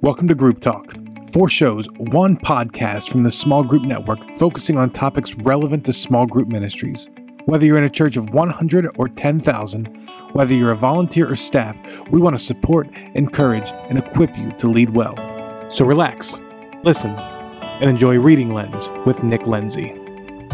Welcome to Group Talk, 4 shows, 1 podcast from the Small Group Network focusing on topics relevant to small group ministries. Whether you're in a church of 100 or 10,000, whether you're a volunteer or staff, we want to support, encourage, and equip you to lead well. So relax, listen, and enjoy Reading Lens with Nick Lindsay.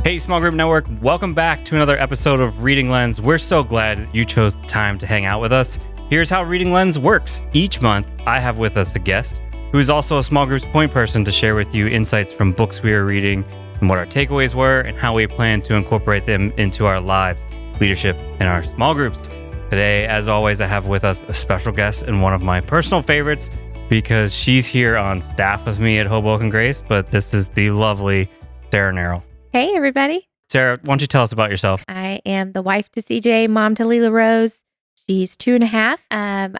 Hey, Small Group Network, welcome back to another episode of Reading Lens. We're so glad you chose the time to hang out with us. Here's how Reading Lens works. Each month, I have with us a guest who is also a small group's point person to share with you insights from books we are reading and what our takeaways were and how we plan to incorporate them into our lives, leadership, and our small groups. Today, as always, I have with us a special guest and one of my personal favorites because she's here on staff with me at Hoboken Grace, but this is the lovely Sarah Narro. Hey, everybody. Sarah, why don't you tell us about yourself? I am the wife to CJ, mom to Leela Rose. She's 2.5.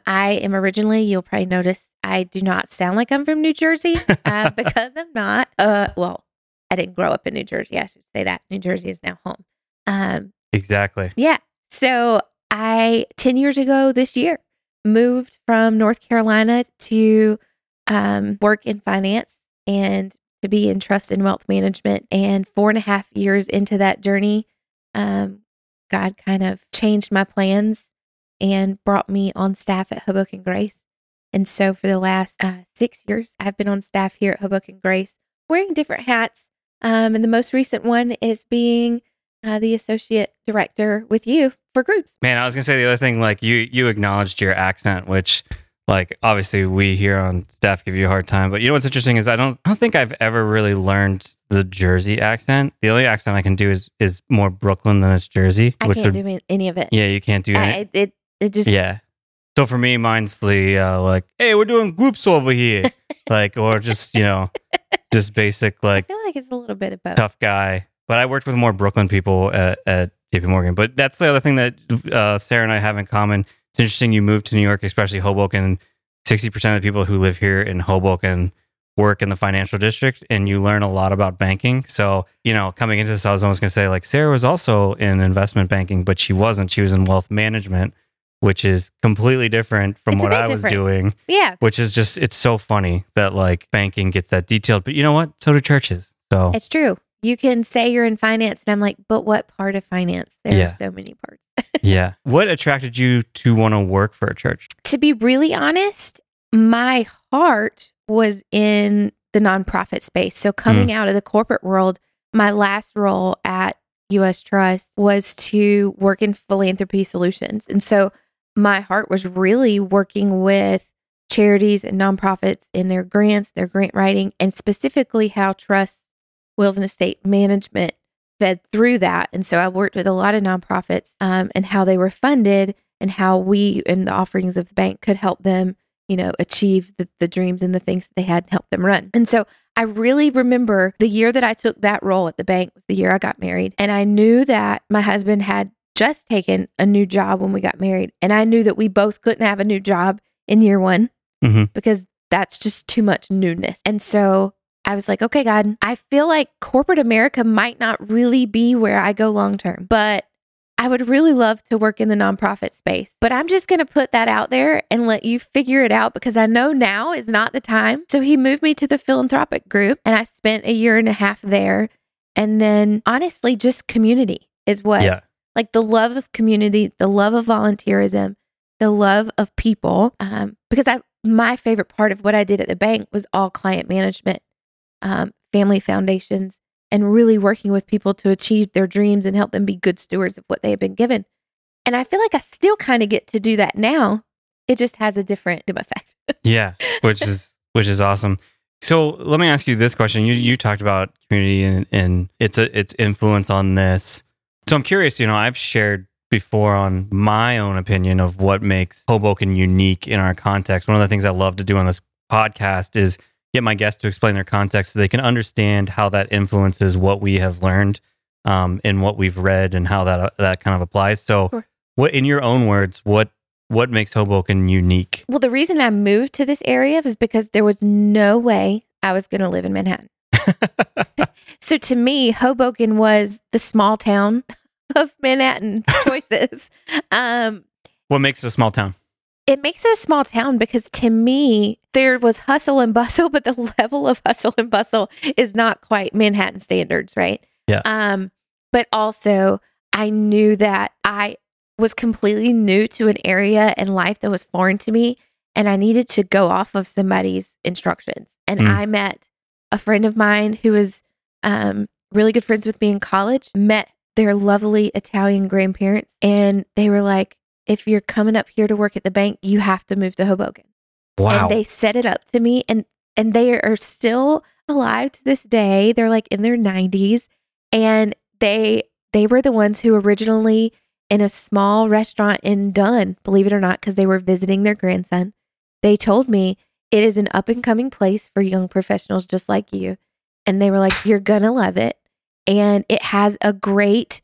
I am originally, you'll probably notice, I do not sound like I'm from New Jersey because I'm not. Well, I didn't grow up in New Jersey. I should say that. New Jersey is now home. Exactly. Yeah. So I, 10 years ago this year, moved from North Carolina to work in finance and to be in trust and wealth management. And 4.5 years into that journey, God kind of changed my plans and brought me on staff at Hoboken Grace. And so for the last 6 years, I've been on staff here at Hoboken Grace, wearing different hats. And the most recent one is being the associate director with you for groups. Man, I was gonna say the other thing, like you acknowledged your accent, which like obviously we here on staff give you a hard time. But you know what's interesting is I don't think I've ever really learned the Jersey accent. The only accent I can do is more Brooklyn than it's Jersey. I can't do any of it. Yeah, you can't do it. It just, yeah. So for me, mine's the like, hey, we're doing groups over here, like, or just, you know, just basic, like, I feel like it's a little bit of both. Tough guy. But I worked with more Brooklyn people at JP Morgan. But that's the other thing that Sarah and I have in common. It's interesting you moved to New York, especially Hoboken. 60% of the people who live here in Hoboken work in the financial district, and you learn a lot about banking. So, you know, coming into this, I was almost going to say, like, Sarah was also in investment banking, but she wasn't. She was in wealth management, which is completely different from what I was doing. Yeah. Which is just, it's so funny that like banking gets that detailed, but you know what? So do churches. So it's true. You can say you're in finance and I'm like, but what part of finance? There are so many parts. Yeah. What attracted you to want to work for a church? To be really honest, my heart was in the nonprofit space. So coming out of the corporate world, my last role at U.S. Trust was to work in philanthropy solutions. And so my heart was really working with charities and nonprofits in their grants, their grant writing, and specifically how trusts, wills, and estate management fed through that. And so I worked with a lot of nonprofits and how they were funded and how we and the offerings of the bank could help them, you know, achieve the dreams and the things that they had and help them run. And so I really remember the year that I took that role at the bank was the year I got married. And I knew that my husband had just taken a new job when we got married. And I knew that we both couldn't have a new job in year one because that's just too much newness. And so I was like, okay, God, I feel like corporate America might not really be where I go long term, but I would really love to work in the nonprofit space. But I'm just going to put that out there and let you figure it out because I know now is not the time. So he moved me to the philanthropic group and I spent a 1.5 years there. And then honestly, just community is what... Yeah. Like the love of community, the love of volunteerism, the love of people. Because my favorite part of what I did at the bank was all client management, family foundations, and really working with people to achieve their dreams and help them be good stewards of what they have been given. And I feel like I still kind of get to do that now. It just has a different effect. Yeah, which is awesome. So let me ask you this question. You talked about community and its influence on this. So I'm curious, you know, I've shared before on my own opinion of what makes Hoboken unique in our context. One of the things I love to do on this podcast is get my guests to explain their context so they can understand how that influences what we have learned and what we've read and how that kind of applies. So sure. What, in your own words, what makes Hoboken unique? Well, the reason I moved to this area was because there was no way I was going to live in Manhattan. So to me, Hoboken was the small town of Manhattan choices. What makes it a small town? It makes it a small town because to me, there was hustle and bustle, but the level of hustle and bustle is not quite Manhattan standards, right? Yeah. But also, I knew that I was completely new to an area and life that was foreign to me, and I needed to go off of somebody's instructions. And I met a friend of mine who was really good friends with me in college, met their lovely Italian grandparents, and they were like, if you're coming up here to work at the bank, you have to move to Hoboken. Wow. And they set it up to me, and they are still alive to this day. They're like in their 90s, and they were the ones who originally in a small restaurant in Dunn, believe it or not, because they were visiting their grandson. They told me it is an up and coming place for young professionals just like you. And they were like, you're going to love it. And it has a great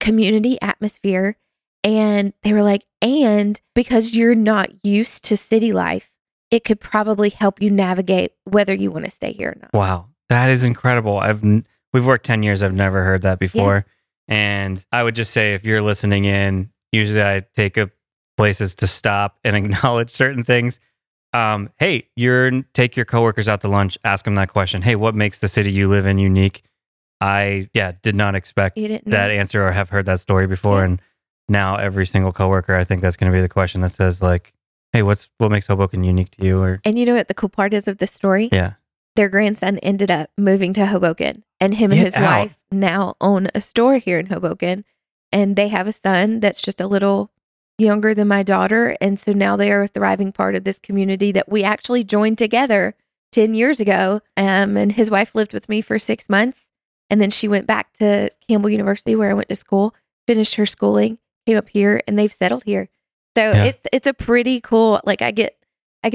community atmosphere. And they were like, and because you're not used to city life, it could probably help you navigate whether you want to stay here or not. Wow. That is incredible. We've worked 10 years. I've never heard that before. Yeah. And I would just say, if you're listening in, usually I take up places to stop and acknowledge certain things. Hey, take your coworkers out to lunch, ask them that question. Hey, what makes the city you live in unique? I did not expect that answer or have heard that story before. Yeah. And now every single coworker, I think that's going to be the question that says like, hey, what makes Hoboken unique to you? And you know what the cool part is of this story? Yeah. Their grandson ended up moving to Hoboken, and him and his wife now own a store here in Hoboken, and they have a son that's just a little younger than my daughter. And so now they are a thriving part of this community that we actually joined together 10 years ago. And his wife lived with me for 6 months, and then she went back to Campbell University where I went to school, finished her schooling, came up here, and they've settled here. So it's a pretty cool, like I get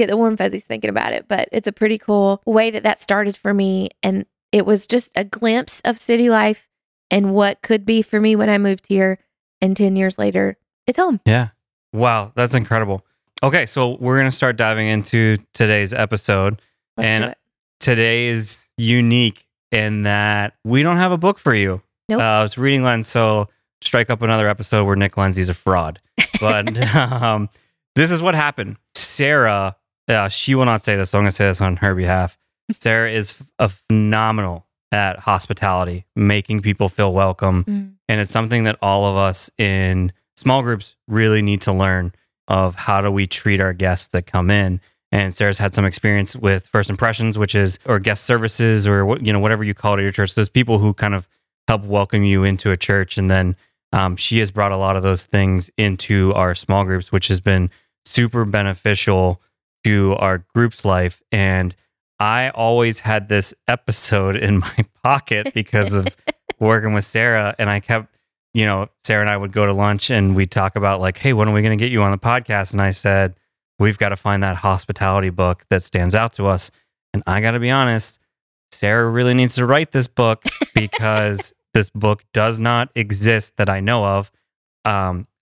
the warm fuzzies thinking about it, but it's a pretty cool way that started for me. And it was just a glimpse of city life and what could be for me when I moved here. And 10 years later, it's home. Yeah. Wow. That's incredible. Okay. So we're going to start diving into today's episode. Let's do it. Today is unique in that we don't have a book for you. Nope. It's Reading Lens. So strike up another episode where Nick Lindsay's a fraud. But this is what happened. Sarah, she will not say this, so I'm going to say this on her behalf. Sarah is phenomenal at hospitality, making people feel welcome. And it's something that all of us in small groups really need to learn of how do we treat our guests that come in. And Sarah's had some experience with first impressions, which is, or guest services, or whatever you call it at your church. Those people who kind of help welcome you into a church. And then she has brought a lot of those things into our small groups, which has been super beneficial to our group's life. And I always had this episode in my pocket because of working with Sarah. And I kept, Sarah and I would go to lunch and we'd talk about like, hey, when are we going to get you on the podcast? And I said, we've got to find that hospitality book that stands out to us. And I got to be honest, Sarah really needs to write this book because this book does not exist that I know of.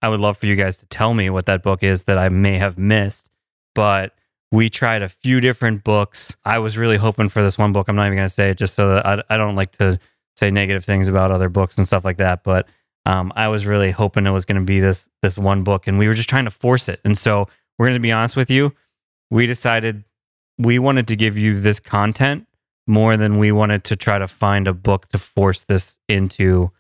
I would love for you guys to tell me what that book is that I may have missed, but we tried a few different books. I was really hoping for this one book. I'm not even going to say it just so that I don't like to say negative things about other books and stuff like that, but I was really hoping it was going to be this one book, and we were just trying to force it. And so we're going to be honest with you. We decided we wanted to give you this content more than we wanted to try to find a book to force this into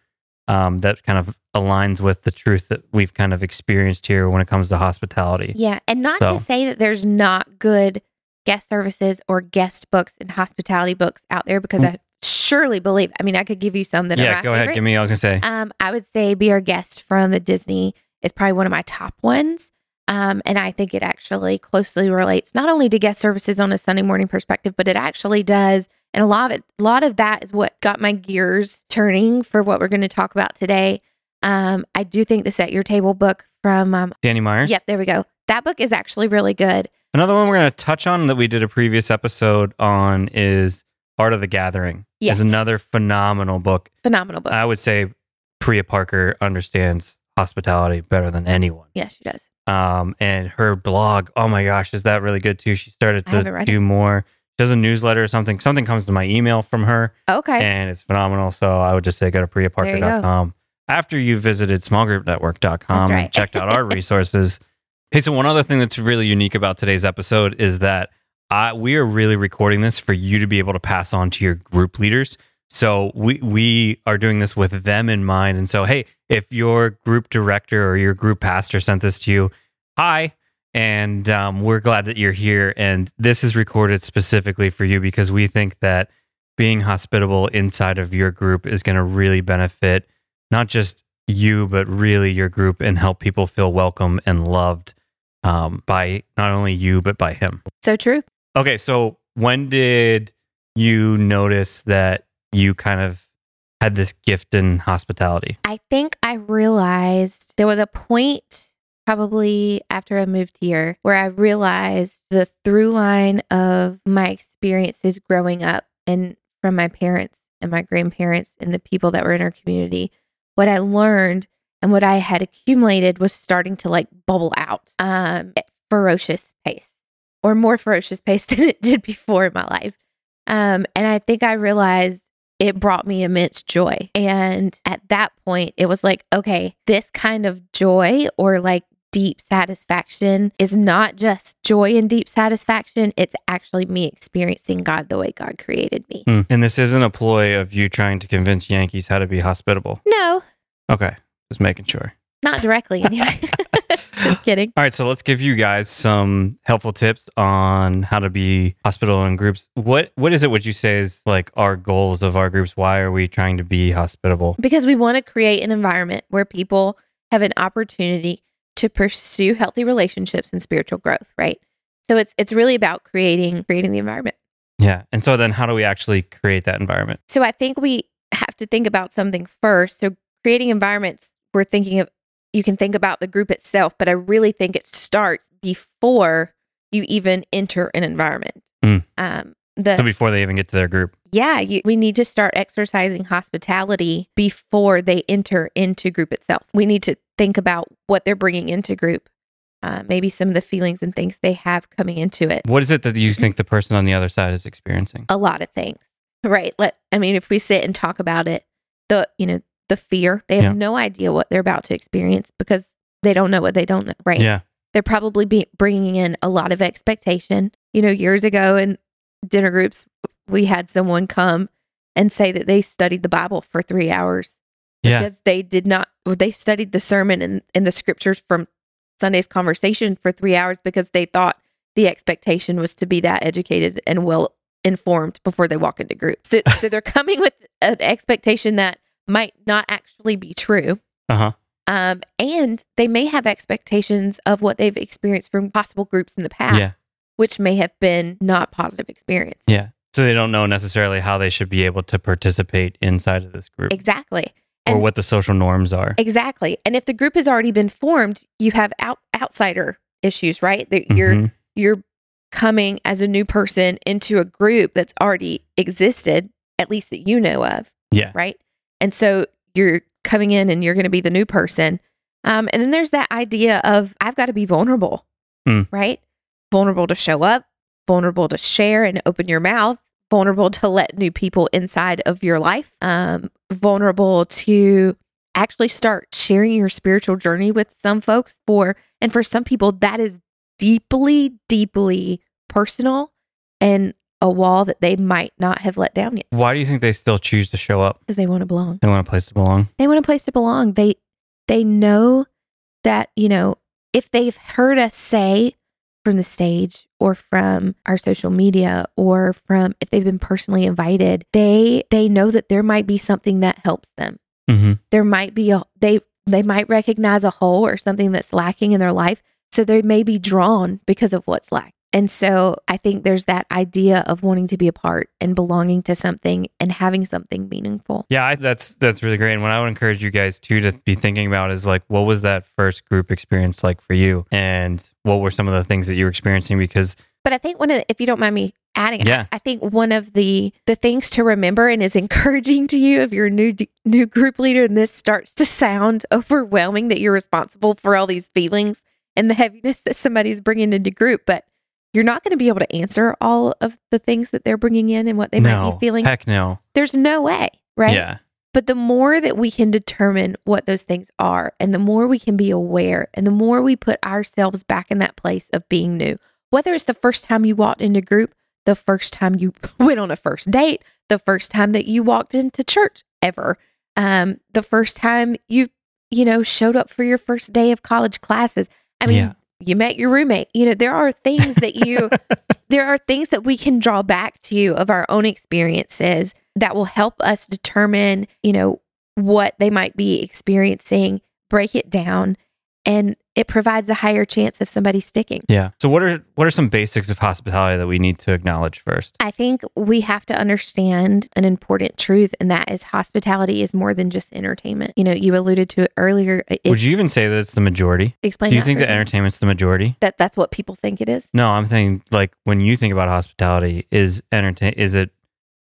that kind of aligns with the truth that we've kind of experienced here when it comes to hospitality. Yeah. And not to say that there's not good guest services or guest books and hospitality books out there, because I surely believe, I could give you some that are my favorites. Yeah, go ahead. Give me, I was going to say. I would say Be Our Guest from the Disney is probably one of my top ones. And I think it actually closely relates not only to guest services on a Sunday morning perspective, but it actually does. And a lot of that is what got my gears turning for what we're going to talk about today. I do think the Set Your Table book from Danny Meyer. Yep, there we go. That book is actually really good. Another one we're going to touch on that we did a previous episode on is Art of the Gathering. Yes. It's another phenomenal book. I would say Priya Parker understands hospitality better than anyone. Yeah, she does. And her blog, oh my gosh, is that really good too? She started to do more. She does a newsletter or something. Something comes to my email from her. Okay. And it's phenomenal. So I would just say go to PriyaParker.com. After you visited smallgroupnetwork.com and checked out our resources, Hey, so one other thing that's really unique about today's episode is that we are really recording this for you to be able to pass on to your group leaders. So we are doing this with them in mind. And so, hey, if your group director or your group pastor sent this to you, hi, and we're glad that you're here. And this is recorded specifically for you because we think that being hospitable inside of your group is going to really benefit not just you, but really your group, and help people feel welcome and loved by not only you, but by him. So true. Okay, so when did you notice that you kind of had this gift in hospitality? I think I realized there was a point probably after I moved here where I realized the through line of my experiences growing up and from my parents and my grandparents and the people that were in our community. What I learned and what I had accumulated was starting to like bubble out at ferocious pace, or more ferocious pace than it did before in my life. And I think I realized it brought me immense joy. And at that point, it was like, okay, this kind of joy or like deep satisfaction is not just joy and deep satisfaction. It's actually me experiencing God the way God created me. Mm. And this isn't a ploy of you trying to convince Yankees how to be hospitable. No. Okay. Just making sure. Not directly, anyway. Just kidding. All right, so let's give you guys some helpful tips on how to be hospitable in groups. What is it, would you say, is like our goals of our groups? Why are we trying to be hospitable? Because we want to create an environment where people have an opportunity to pursue healthy relationships and spiritual growth, right? So it's really about creating the environment. Yeah. And so then how do we actually create that environment? So I think we have to think about something first. So creating environments, we're thinking of, you can think about the group itself, but I really think it starts before you even enter an environment. Mm. So before they even get to their group. Yeah, we need to start exercising hospitality before they enter into group itself. We need to think about what they're bringing into group, maybe some of the feelings and things they have coming into it. What is it that you think the person on the other side is experiencing? A lot of things, right? If we sit and talk about it, the fear. They have no idea what they're about to experience because they don't know what they don't know, right? Yeah. They're probably bringing in a lot of expectation. Years ago in dinner groups, we had someone come and say that they studied the Bible for 3 hours because they studied the sermon and the scriptures from Sunday's conversation for 3 hours because they thought the expectation was to be that educated and well informed before they walk into group. So they're coming with an expectation that might not actually be true. Uh-huh. And they may have expectations of what they've experienced from possible groups in the past, which may have been not positive experience. Yeah. So they don't know necessarily how they should be able to participate inside of this group. Exactly. Or what the social norms are. Exactly. And if the group has already been formed, you have outsider issues, right? That you're coming as a new person into a group that's already existed, at least that you know of. Yeah. Right? And so you're coming in and you're going to be the new person. And then there's that idea of, I've got to be vulnerable, right? Vulnerable to show up, vulnerable to share and open your mouth, vulnerable to let new people inside of your life, vulnerable to actually start sharing your spiritual journey with some folks. And for some people, that is deeply, deeply personal and a wall that they might not have let down yet. Why do you think they still choose to show up? Because they want to belong. They want a place to belong. They know that, if they've heard us say from the stage or from our social media or from if they've been personally invited, they know that there might be something that helps them. Mm-hmm. There might be they might recognize a hole or something that's lacking in their life. So they may be drawn because of what's lacking. And so I think there's that idea of wanting to be a part and belonging to something and having something meaningful. Yeah, that's really great. And what I would encourage you guys too to be thinking about is like, what was that first group experience like for you? And what were some of the things that you were experiencing? But I think if you don't mind me adding, I think one of the things to remember and is encouraging to you if you're a new group leader and this starts to sound overwhelming that you're responsible for all these feelings and the heaviness that somebody's bringing into group, but you're not going to be able to answer all of the things that they're bringing in and what they might be feeling. Heck no. There's no way, right? Yeah. But the more that we can determine what those things are, and the more we can be aware, and the more we put ourselves back in that place of being new, whether it's the first time you walked into group, the first time you went on a first date, the first time that you walked into church ever, the first time you showed up for your first day of college classes. I mean, you met your roommate. There are things that we can draw back to you of our own experiences that will help us determine, what they might be experiencing, break it down, and it provides a higher chance of somebody sticking. Yeah. So what are some basics of hospitality that we need to acknowledge first? I think we have to understand an important truth, and that is hospitality is more than just entertainment. You alluded to it earlier. Would you even say that it's the majority? Explain. Do you think that entertainment's the majority? That's what people think it is? No, I'm thinking like when you think about hospitality, do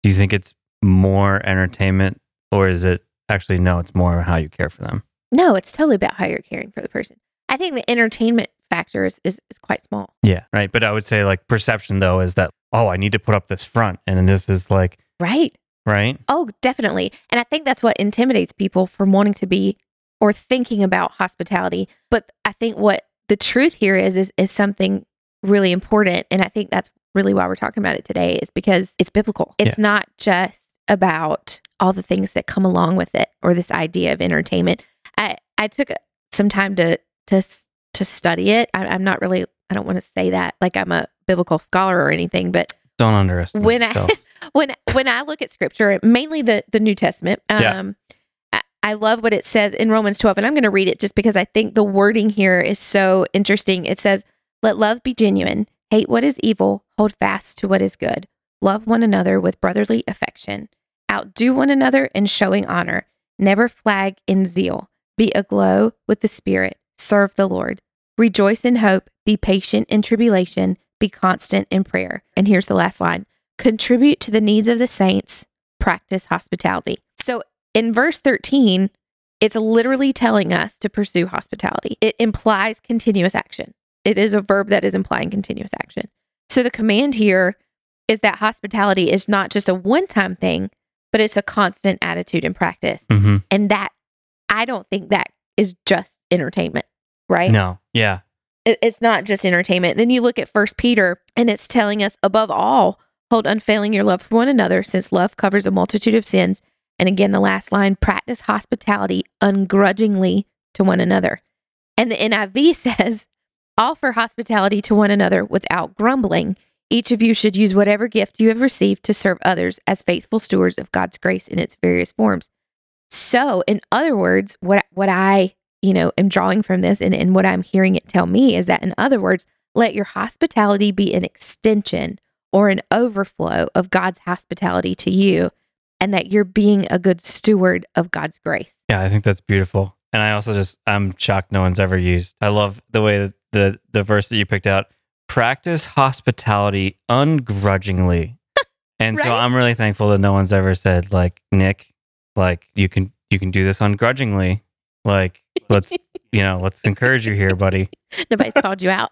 you think it's more entertainment, or is it actually, no, it's more how you care for them? No, it's totally about how you're caring for the person. I think the entertainment factor is quite small. Yeah, right. But I would say like perception though is that, oh, I need to put up this front, and this is like... Right. Right? Oh, definitely. And I think that's what intimidates people from wanting to be or thinking about hospitality. But I think what the truth here is something really important. And I think that's really why we're talking about it today, is because it's biblical. It's not just about all the things that come along with it, or this idea of entertainment. I took some time to study it. I don't want to say that like I'm a biblical scholar or anything, but don't underestimate. When I look at scripture, mainly the New Testament, I love what it says in Romans 12, and I'm going to read it just because I think the wording here is so interesting. It says, "Let love be genuine, hate what is evil, hold fast to what is good. Love one another with brotherly affection. Outdo one another in showing honor. Never flag in zeal. Be aglow with the Spirit. Serve the Lord. Rejoice in hope. Be patient in tribulation. Be constant in prayer." And here's the last line. "Contribute to the needs of the saints. Practice hospitality." So in verse 13, it's literally telling us to pursue hospitality. It implies continuous action. It is a verb that is implying continuous action. So the command here is that hospitality is not just a one-time thing, but it's a constant attitude and practice. Mm-hmm. And that, I don't think that is just entertainment, right? No, yeah. It's not just entertainment. Then you look at 1 Peter, and it's telling us, above all, hold unfailing your love for one another, since love covers a multitude of sins. And again, the last line, practice hospitality ungrudgingly to one another. And the NIV says, offer hospitality to one another without grumbling. Each of you should use whatever gift you have received to serve others as faithful stewards of God's grace in its various forms. So, in other words, what I am drawing from this and what I'm hearing it tell me is that, in other words, let your hospitality be an extension or an overflow of God's hospitality to you, and that you're being a good steward of God's grace. Yeah, I think that's beautiful. And I also I'm shocked no one's ever used. I love the way that the verse that you picked out, practice hospitality ungrudgingly. And right? So I'm really thankful that no one's ever said, like, Nick, like you can do this ungrudgingly. Like, let's, let's encourage you here, buddy. Nobody's called you out.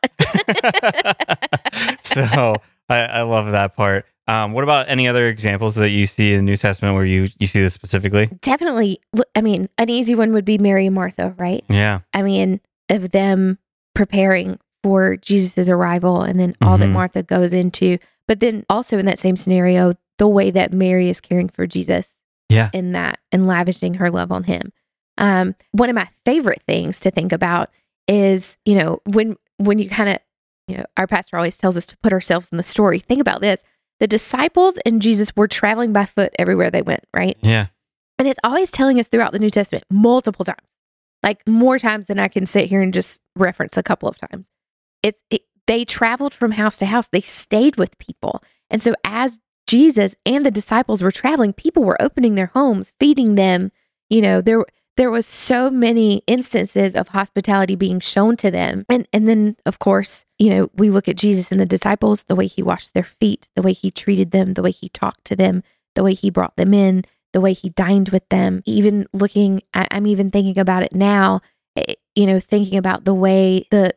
So I love that part. What about any other examples that you see in the New Testament where you see this specifically? Definitely. I mean, an easy one would be Mary and Martha, right? Yeah. I mean, of them preparing for Jesus's arrival, and then all that Martha goes into. But then also in that same scenario, the way that Mary is caring for Jesus in that and lavishing her love on him. One of my favorite things to think about is, when you kind of, our pastor always tells us to put ourselves in the story. Think about this. The disciples and Jesus were traveling by foot everywhere they went, right? Yeah. And it's always telling us throughout the New Testament multiple times, like more times than I can sit here and just reference a couple of times. They traveled from house to house. They stayed with people. And so as Jesus and the disciples were traveling, people were opening their homes, feeding them. There was so many instances of hospitality being shown to them. And then, of course, we look at Jesus and the disciples, the way he washed their feet, the way he treated them, the way he talked to them, the way he brought them in, the way he dined with them. Even looking, I'm even thinking about it now, thinking about the way the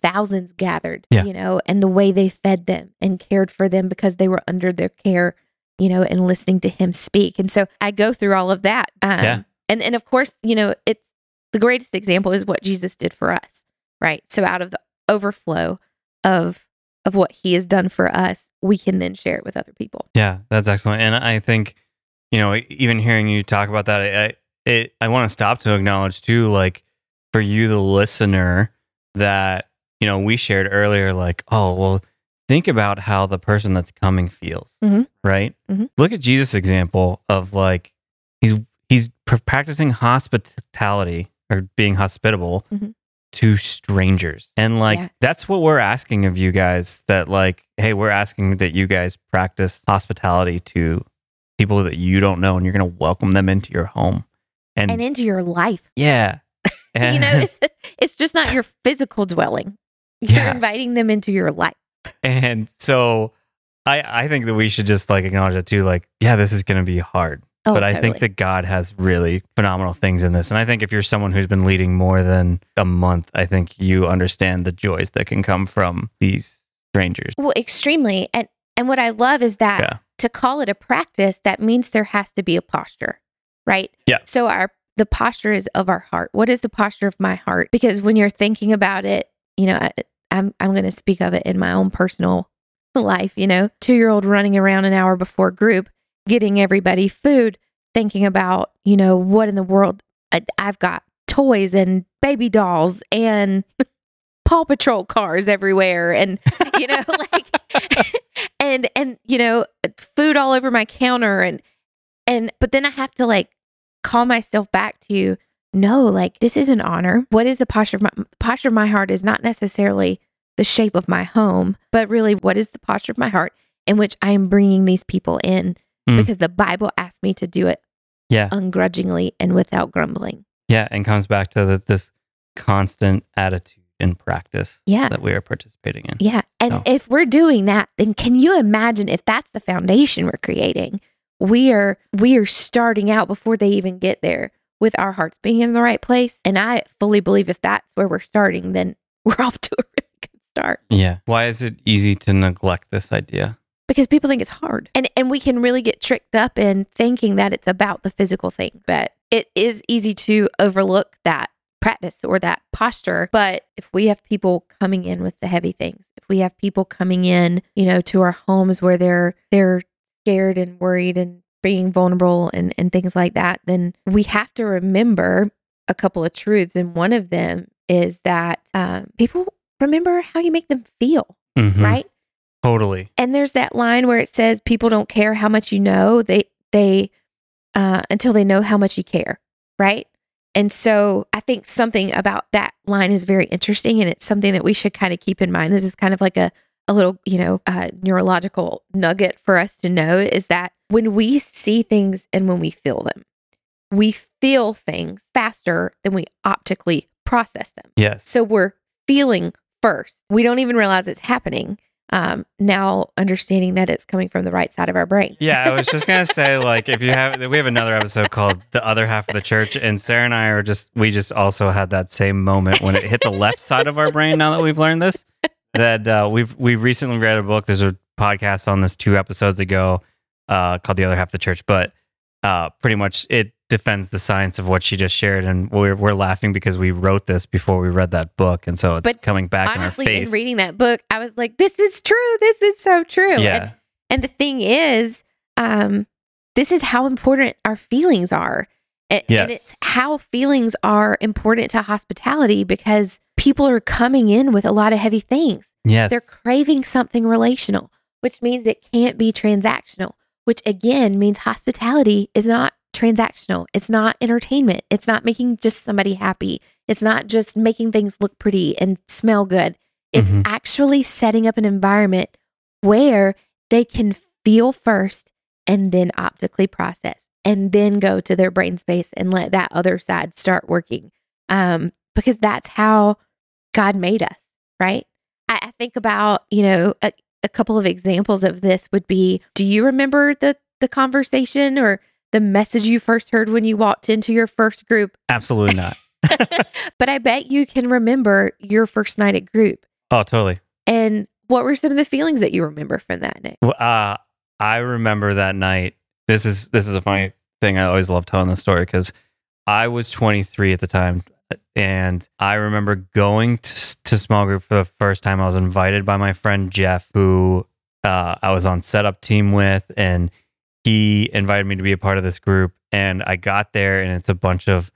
thousands gathered, and the way they fed them and cared for them because they were under their care. you know, and listening to him speak. And so I go through all of that. And of course, you know, it's the greatest example is what Jesus did for us, right? So out of the overflow of what he has done for us, we can then share it with other people. Yeah, that's excellent. And I think, you know, even hearing you talk about that, I want to stop to acknowledge too, like for you, the listener, that, you know, we shared earlier, like, oh, well, think about how the person that's coming feels, mm-hmm. right? Mm-hmm. Look at Jesus' example of like, he's practicing hospitality or being hospitable mm-hmm. to strangers. And like, that's what we're asking of you guys, that like, hey, we're asking that you guys practice hospitality to people that you don't know, and you're going to welcome them into your home. And into your life. Yeah. And, you know, it's just not your physical dwelling. You're inviting them into your life. And so I think that we should just like acknowledge that too. Like, yeah, this is going to be hard. Oh, but totally. I think that God has really phenomenal things in this. And I think if you're someone who's been leading more than a month, I think you understand the joys that can come from these strangers. Well, extremely. And what I love is that to call it a practice, that means there has to be a posture. Right? Yeah. So the posture is of our heart. What is the posture of my heart? Because when you're thinking about it, you know, I'm going to speak of it in my own personal life, you know, 2-year-old running around an hour before group, getting everybody food, thinking about, you know, what in the world, I've got toys and baby dolls and Paw Patrol cars everywhere. And, you know, like, and, you know, food all over my counter and but then I have to like call myself back to, no, like this is an honor. What is the posture of my heart is not necessarily the shape of my home, but really what is the posture of my heart in which I am bringing these people in because the Bible asked me to do it ungrudgingly and without grumbling. Yeah, and comes back to this constant attitude and practice that we are participating in. Yeah, and if we're doing that, then can you imagine if that's the foundation we're creating? We are starting out before they even get there with our hearts being in the right place. And I fully believe if that's where we're starting, then we're off to a really good start. Yeah. Why is it easy to neglect this idea? Because people think it's hard. And we can really get tricked up in thinking that it's about the physical thing. But it is easy to overlook that practice or that posture. But if we have people coming in with the heavy things, if we have people coming in, you know, to our homes where they're scared and worried and being vulnerable and things like that, then we have to remember a couple of truths. And one of them is that people remember how you make them feel, right? Totally. And there's that line where it says people don't care how much you know, they until they know how much you care, right? And so I think something about that line is very interesting, and it's something that we should kind of keep in mind. This is kind of like a little, you know, neurological nugget for us to know is that when we see things and when we feel them, we feel things faster than we optically process them. Yes. So we're feeling first. We don't even realize it's happening. Now understanding that it's coming from the right side of our brain. Yeah, I was just going to say, like, we have another episode called The Other Half of the Church, and Sarah and I we just also had that same moment when it hit the left side of our brain now that we've learned this. That we've recently read a book. There's a podcast on this 2 episodes ago called The Other Half of the Church, but pretty much it defends the science of what she just shared, and we're laughing because we wrote this before we read that book, and so it's coming back honestly, in our face. In reading that book, I was like, this is true. This is so true. Yeah. And the thing is, this is how important our feelings are. And it's how feelings are important to hospitality because people are coming in with a lot of heavy things. Yes. They're craving something relational, which means it can't be transactional, which again means hospitality is not transactional. It's not entertainment. It's not making just somebody happy. It's not just making things look pretty and smell good. It's actually setting up an environment where they can feel first and then optically process, and then go to their brain space and let that other side start working. Because that's how God made us, right? I think about, you know, a couple of examples of this would be, do you remember the conversation or the message you first heard when you walked into your first group? Absolutely not. But I bet you can remember your first night at group. Oh, totally. And what were some of the feelings that you remember from that night? Well, I remember that night. This is a funny thing. I always love telling this story because I was 23 at the time. And I remember going to small group for the first time. I was invited by my friend Jeff, who I was on setup team with, and he invited me to be a part of this group. And I got there, and it's a bunch of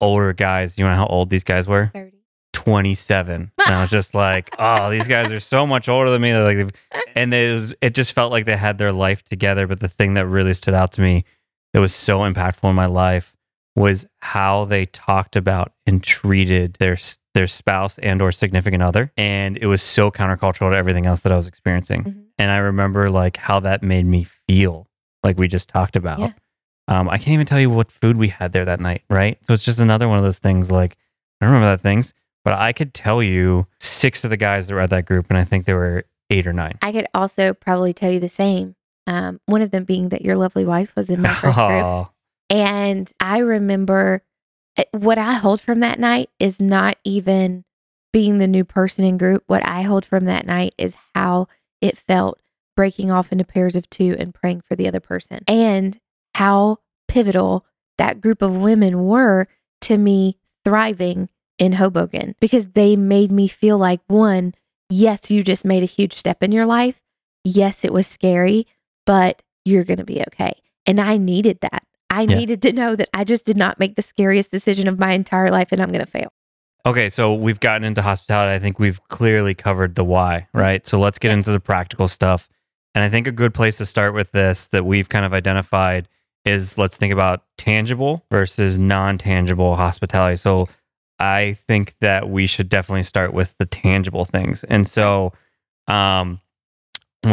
older guys. You know how old these guys were? 30. 27. And I was just like, oh, these guys are so much older than me. They're like, and it just felt like they had their life together. But the thing that really stood out to me, that was so impactful in my life, was how they talked about and treated their spouse and or significant other. And it was so countercultural to everything else that I was experiencing. Mm-hmm. And I remember like how that made me feel, like we just talked about. Yeah. I can't even tell you what food we had there that night, right? So it's just another one of those things, like, I remember that things, but I could tell you 6 of the guys that were at that group, and I think there were 8 or 9. I could also probably tell you the same. One of them being that your lovely wife was in my first group. And I remember what I hold from that night is not even being the new person in group. What I hold from that night is how it felt breaking off into pairs of 2 and praying for the other person, and how pivotal that group of women were to me thriving in Hoboken, because they made me feel like, one, yes, you just made a huge step in your life. Yes, it was scary, but you're going to be okay. And I needed that. I needed to know that I just did not make the scariest decision of my entire life, and I'm going to fail. Okay, so we've gotten into hospitality. I think we've clearly covered the why, right? So let's get into the practical stuff. And I think a good place to start with this that we've kind of identified is, let's think about tangible versus non-tangible hospitality. So I think that we should definitely start with the tangible things. And so when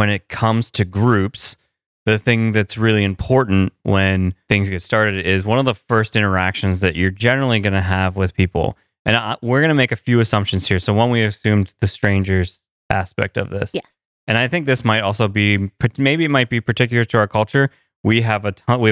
it comes to groups, the thing that's really important when things get started is one of the first interactions that you're generally going to have with people. And we're going to make a few assumptions here. So one, we assumed the strangers aspect of this. Yes. And I think this might also be, maybe it might be particular to our culture. We have a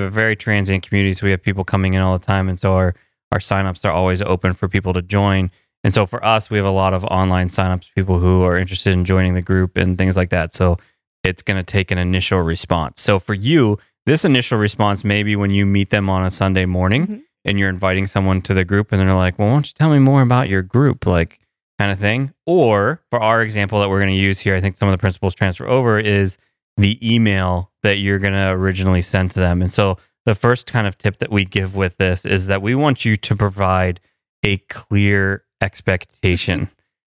very transient community, so we have people coming in all the time. And so our signups are always open for people to join. And so for us, we have a lot of online signups, people who are interested in joining the group and things like that. So it's going to take an initial response. So for you, this initial response may be when you meet them on a Sunday morning, mm-hmm. and you're inviting someone to the group and they're like, well, why don't you tell me more about your group, like, kind of thing. Or for our example that we're going to use here, I think some of the principles transfer over, is the email that you're going to originally send to them. And so the first kind of tip that we give with this is that we want you to provide a clear expectation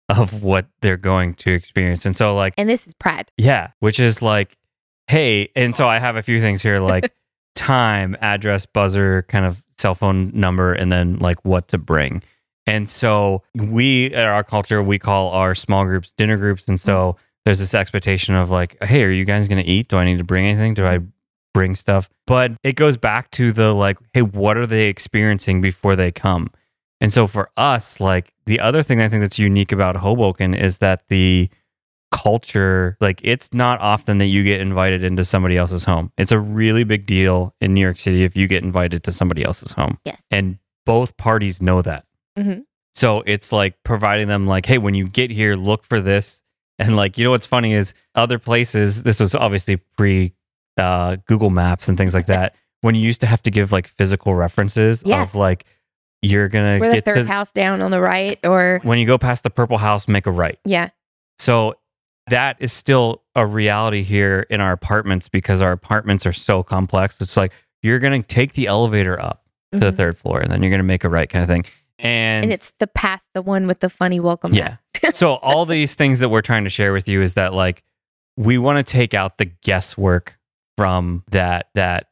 of what they're going to experience. And so like... And this is pride. Yeah. Which is like, hey... And so I have a few things here, like time, address, buzzer, kind of cell phone number, and then like what to bring. And so we, at our culture, we call our small groups dinner groups. And so there's this expectation of like, hey, are you guys going to eat? Do I need to bring anything? Do I bring stuff? But it goes back to the like, hey, what are they experiencing before they come? And so for us, like, the other thing I think that's unique about Hoboken is that the culture, like, it's not often that you get invited into somebody else's home. It's a really big deal in New York City if you get invited to somebody else's home. Yes. And both parties know that. Mm-hmm. So it's like providing them like, hey, when you get here, look for this. And like, you know, what's funny is other places, this was obviously Google Maps and things like that, when you used to have to give like physical references of like, you're going to get the third house down on the right, or when you go past the purple house, make a right. Yeah. So that is still a reality here in our apartments, because our apartments are so complex. It's like, you're going to take the elevator up to the third floor, and then you're going to make a right, kind of thing. And it's the past, the one with the funny welcome. Yeah. So all these things that we're trying to share with you is that like, we want to take out the guesswork from that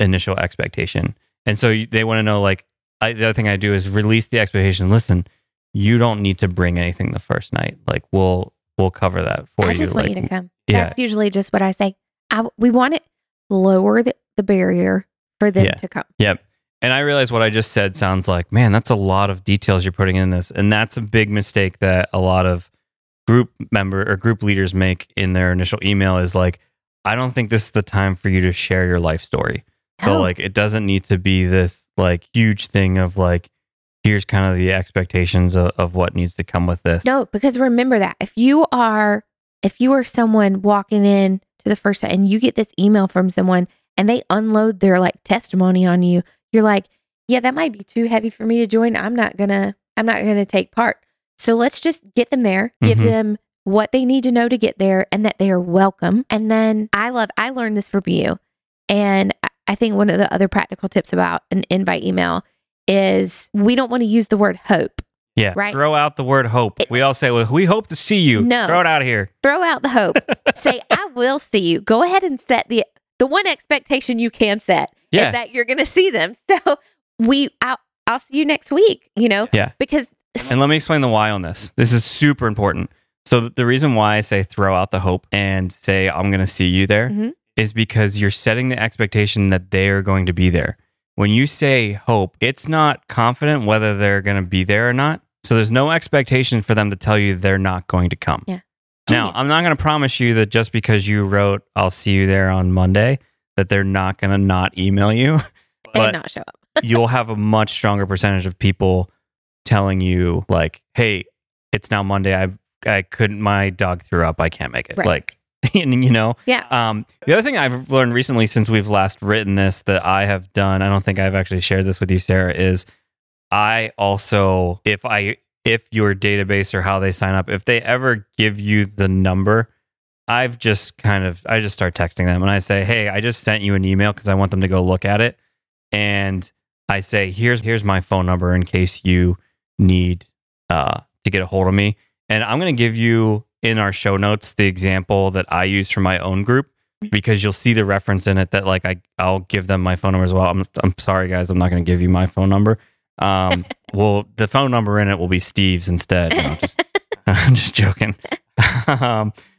initial expectation. And so they want to know like, the other thing I do is release the expectation. Listen, you don't need to bring anything the first night. Like we'll cover that for you. I just want you to come. Yeah. That's usually just what I say. We want it lower the barrier for them to come. Yep. And I realize what I just said sounds like, man, that's a lot of details you're putting in this. And that's a big mistake that a lot of group leaders make in their initial email is like, I don't think this is the time for you to share your life story. So like, it doesn't need to be this like huge thing of like, here's kind of the expectations of what needs to come with this. No, because remember that if you are someone walking in to the first time and you get this email from someone and they unload their like testimony on you, you're like, yeah, that might be too heavy for me to join. I'm not going to take part. So let's just get them there, give mm-hmm. them what they need to know to get there and that they are welcome. And then I learned this from you. And I think one of the other practical tips about an invite email is we don't want to use the word hope. Yeah. Right? Throw out the word hope. We all say, well, we hope to see you. No. Throw it out of here. Throw out the hope. Say, I will see you. Go ahead and set the one expectation you can set is that you're going to see them. So I'll see you next week, you know? Yeah. Because. And let me explain the why on this. This is super important. So the reason why I say throw out the hope and say, I'm going to see you there mm-hmm. is because you're setting the expectation that they're going to be there. When you say hope, it's not confident whether they're going to be there or not. So there's no expectation for them to tell you they're not going to come. Yeah. Now, I'm not going to promise you that just because you wrote, I'll see you there on Monday, that they're not going to not email you. And not show up. You'll have a much stronger percentage of people telling you like, hey, it's now Monday. I couldn't, my dog threw up. I can't make it. Right. Like, you know? Yeah. The other thing I've learned recently since we've last written this that I have done, I don't think I've actually shared this with you, Sarah, is I also, if your database or how they sign up, if they ever give you the number, I just start texting them and I say, hey, I just sent you an email because I want them to go look at it. And I say, here's my phone number in case you need to get a hold of me. And I'm going to give you in our show notes the example that I use for my own group because you'll see the reference in it that like I'll give them my phone number as well. I'm sorry, guys, I'm not going to give you my phone number. Well, the phone number in it will be Steve's instead. No, I'm just joking.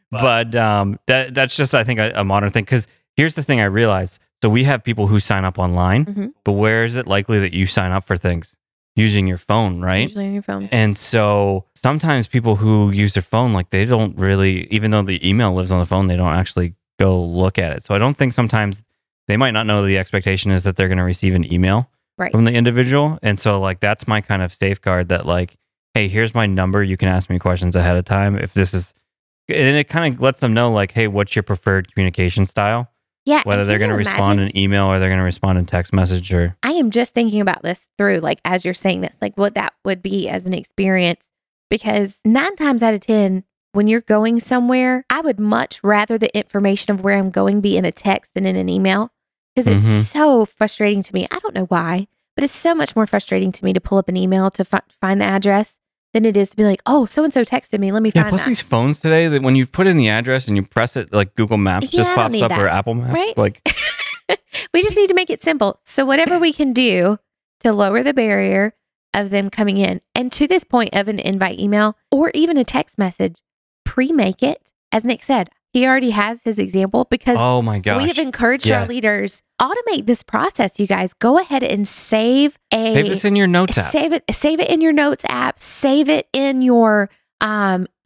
That's just, I think, a modern thing because here's the thing I realized. So we have people who sign up online, mm-hmm. but where is it likely that you sign up for things? Using your phone, right? Usually on your phone. And so sometimes people who use their phone, like they don't really, even though the email lives on the phone, they don't actually go look at it. So I don't think sometimes they might not know the expectation is that they're going to receive an email right. from the individual. And so like, that's my kind of safeguard that like, hey, here's my number. You can ask me questions ahead of time. If this is, and it kind of lets them know like, hey, what's your preferred communication style? Yeah, whether they're going to respond in email or they're going to respond in text message or... I am just thinking about this through, like, as you're saying this, like what that would be as an experience, because 9 times out of 10, when you're going somewhere, I would much rather the information of where I'm going be in a text than in an email, because it's mm-hmm. so frustrating to me. I don't know why, but it's so much more frustrating to me to pull up an email to find the address than it is to be like, oh, so-and-so texted me, let me find that. Yeah, plus these phones today, that when you put in the address and you press it, like Google Maps just pops up or Apple Maps. Right? Like, we just need to make it simple. So whatever we can do to lower the barrier of them coming in. And to this point of an invite email or even a text message, pre-make it. As Nick said, he already has his example because we have encouraged our leaders, automate this process, you guys. Go ahead and save this in your notes app. Save it in your notes app. Save it in your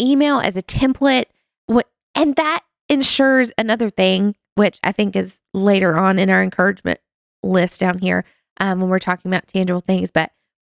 email as a template. And that ensures another thing, which I think is later on in our encouragement list down here when we're talking about tangible things. But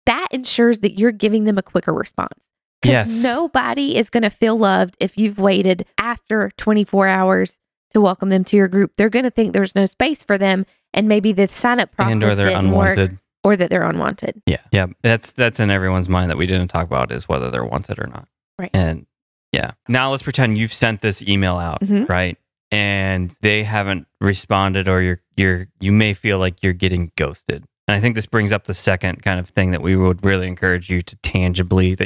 that ensures that you're giving them a quicker response. Yes. Nobody is going to feel loved if you've waited after 24 hours to welcome them to your group. They're going to think there's no space for them, and maybe the sign-up process and or they're didn't unwanted. Work, or that they're unwanted. Yeah, yeah. That's in everyone's mind that we didn't talk about is whether they're wanted or not. Right. And yeah. Now let's pretend you've sent this email out, mm-hmm. right? And they haven't responded, or you may feel like you're getting ghosted. And I think this brings up the second kind of thing that we would really encourage you to tangibly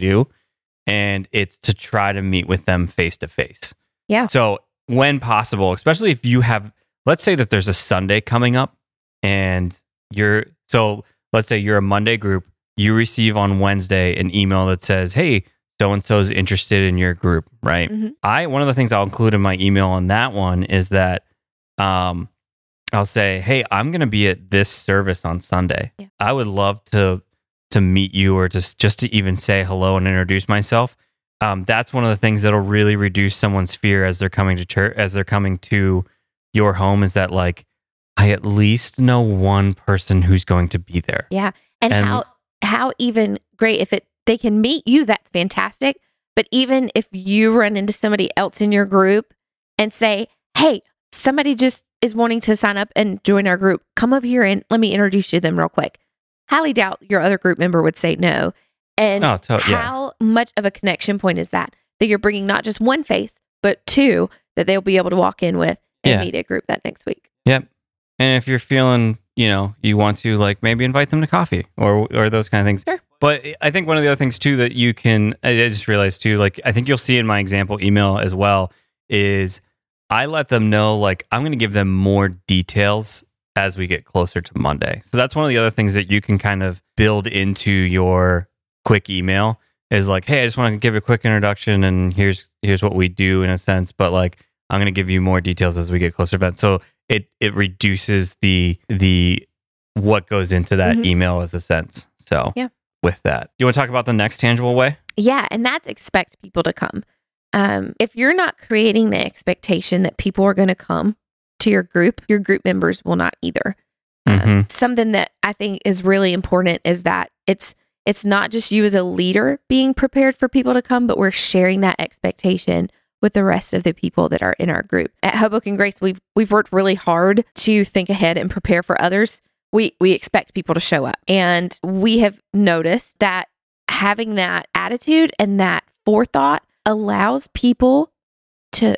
do. And it's to try to meet with them face to face. Yeah. So when possible, especially if you have, let's say that there's a Sunday coming up and let's say you're a Monday group, you receive on Wednesday an email that says, hey, so-and-so is interested in your group, right? Mm-hmm. One of the things I'll include in my email on that one is that, I'll say, hey, I'm going to be at this service on Sunday. Yeah. I would love to meet you or just to even say hello and introduce myself. That's one of the things that'll really reduce someone's fear as they're coming to church, as they're coming to your home, is that like, I at least know one person who's going to be there. Yeah. And how even great if they can meet you, that's fantastic. But even if you run into somebody else in your group and say, hey, somebody just is wanting to sign up and join our group. Come over here and let me introduce you to them real quick. Highly doubt your other group member would say no. And how much of a connection point is that? That you're bringing not just one face, but two that they'll be able to walk in with and meet a group that next week. Yep. And if you're feeling, you know, you want to like maybe invite them to coffee or those kind of things. Sure. But I think one of the other things too that you can, I just realized too, like I think you'll see in my example email as well, is I let them know, like, I'm going to give them more details as we get closer to Monday. So that's one of the other things that you can kind of build into your quick email is like, hey, I just want to give a quick introduction and here's what we do in a sense, but like, I'm going to give you more details as we get closer to that. So it reduces the what goes into that email as a sense. So with that, you want to talk about the next tangible way? Yeah. And that's expect people to come. If you're not creating the expectation that people are going to come to your group members will not either. Something that I think is really important is that it's not just you as a leader being prepared for people to come, but we're sharing that expectation with the rest of the people that are in our group. At Hoboken Grace, we've worked really hard to think ahead and prepare for others. We expect people to show up. And we have noticed that having that attitude and that forethought allows people to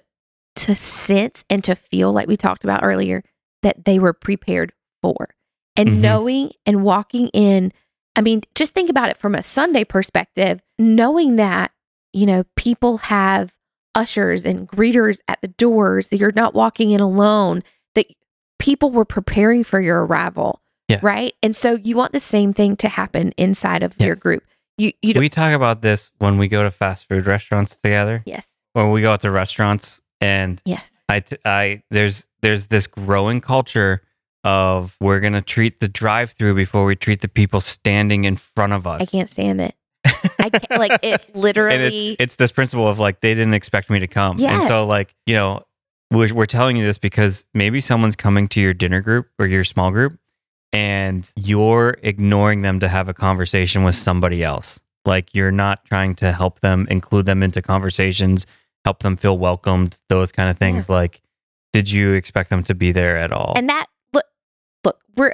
sense and to feel, like we talked about earlier, that they were prepared for. And knowing and walking in, I mean, just think about it from a Sunday perspective, knowing that, you know, people have ushers and greeters at the doors, that you're not walking in alone, that people were preparing for your arrival, right? And so you want the same thing to happen inside of your group. You we talk about this when we go to fast food restaurants together. Yes. When we go out to restaurants and I there's this growing culture of we're going to treat the drive-through before we treat the people standing in front of us. I can't stand it. I can't, like it literally. And it's this principle of like, they didn't expect me to come. Yeah. And so like, you know, we're telling you this because maybe someone's coming to your dinner group or your small group and you're ignoring them to have a conversation with somebody else. Like you're not trying to help them, include them into conversations, help them feel welcomed, those kind of things. Yeah. Like, did you expect them to be there at all? And that, look, we're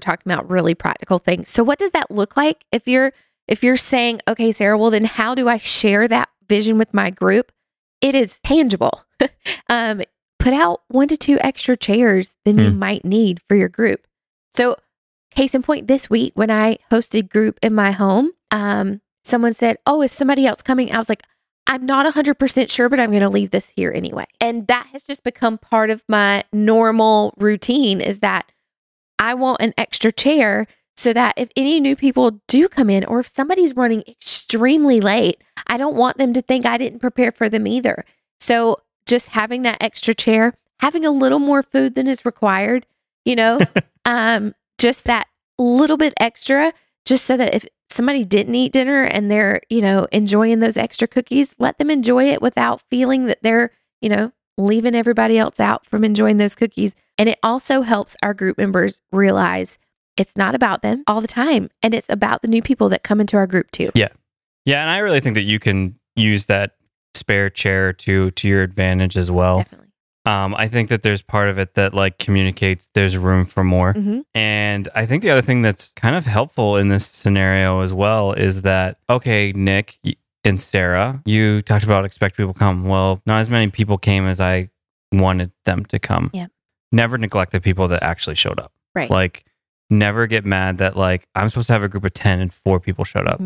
talking about really practical things. So what does that look like if you're saying, okay, Sarah, well, then how do I share that vision with my group? It is tangible. Put out 1 to 2 extra chairs than you might need for your group. So case in point, this week, when I hosted group in my home, someone said, oh, is somebody else coming? I was like, I'm not 100% sure, but I'm going to leave this here anyway. And that has just become part of my normal routine, is that I want an extra chair so that if any new people do come in, or if somebody's running extremely late, I don't want them to think I didn't prepare for them either. So just having that extra chair, having a little more food than is required, you know, just that little bit extra, just so that if somebody didn't eat dinner and they're, you know, enjoying those extra cookies, let them enjoy it without feeling that they're, you know, leaving everybody else out from enjoying those cookies. And it also helps our group members realize it's not about them all the time. And it's about the new people that come into our group too. Yeah. Yeah. And I really think that you can use that spare chair to your advantage as well. Definitely. I think that there's part of it that like communicates there's room for more. And I think the other thing that's kind of helpful in this scenario as well is that, okay, Nick and Sarah, you talked about expect people to come. Well, not as many people came as I wanted them to come. Yeah. Never neglect the people that actually showed up. Right. Like, never get mad that like I'm supposed to have a group of 10 and 4 people showed up.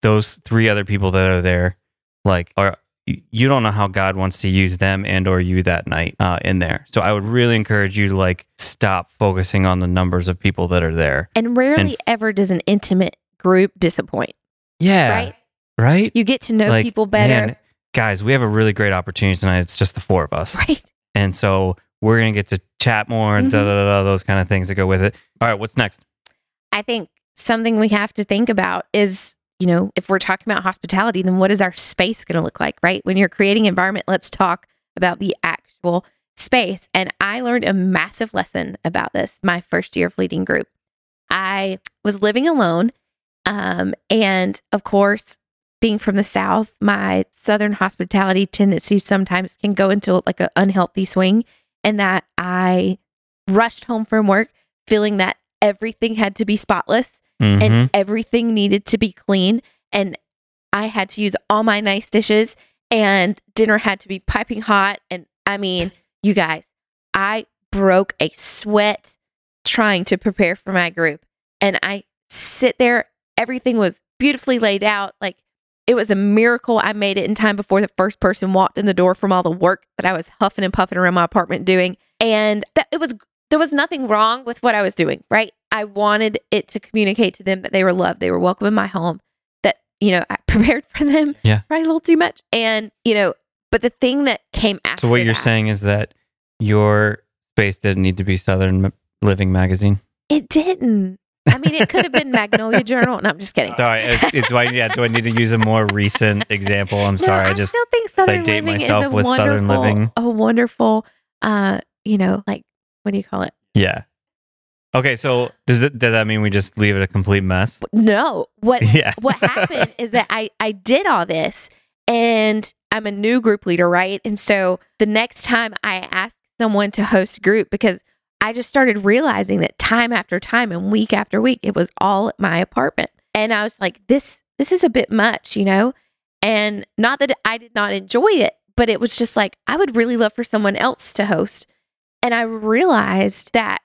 Those 3 other people that are there, like, are you don't know how God wants to use them and or you that night in there. So I would really encourage you to like stop focusing on the numbers of people that are there. And rarely ever does an intimate group disappoint. Yeah. Right? You get to know like, people better. Man, guys, we have a really great opportunity tonight. It's just the 4 of us. Right. And so we're going to get to chat more and those kind of things that go with it. All right, what's next? I think something we have to think about is, you know, if we're talking about hospitality, then what is our space going to look like, right? When you're creating environment, let's talk about the actual space. And I learned a massive lesson about this my first year of leading group. I was living alone. And of course, being from the South, my Southern hospitality tendencies sometimes can go into like an unhealthy swing, and that I rushed home from work feeling that everything had to be spotless and everything needed to be clean. And I had to use all my nice dishes and dinner had to be piping hot. And I mean, you guys, I broke a sweat trying to prepare for my group. And I sit there, everything was beautifully laid out. Like, it was a miracle I made it in time before the first person walked in the door from all the work that I was huffing and puffing around my apartment doing. And that there was nothing wrong with what I was doing, right? I wanted it to communicate to them that they were loved, they were welcome in my home, that, you know, I prepared for them, probably a little too much. And, you know, but the thing that came after that. So what you're saying is that your space didn't need to be Southern Living Magazine? It didn't. I mean, it could have been Magnolia Journal. No, I'm just kidding. Sorry. It's why, do I need to use a more recent example? I'm sorry. I just still think Southern Living myself is a with Southern Living. A wonderful, like, what do you call it? Yeah. Okay. So does that mean we just leave it a complete mess? No. What happened is that I did all this, and I'm a new group leader, right? And so the next time I asked someone to host group, because I just started realizing that time after time and week after week, it was all at my apartment. And I was like, this is a bit much, you know? And not that I did not enjoy it, but it was just like, I would really love for someone else to host. And I realized that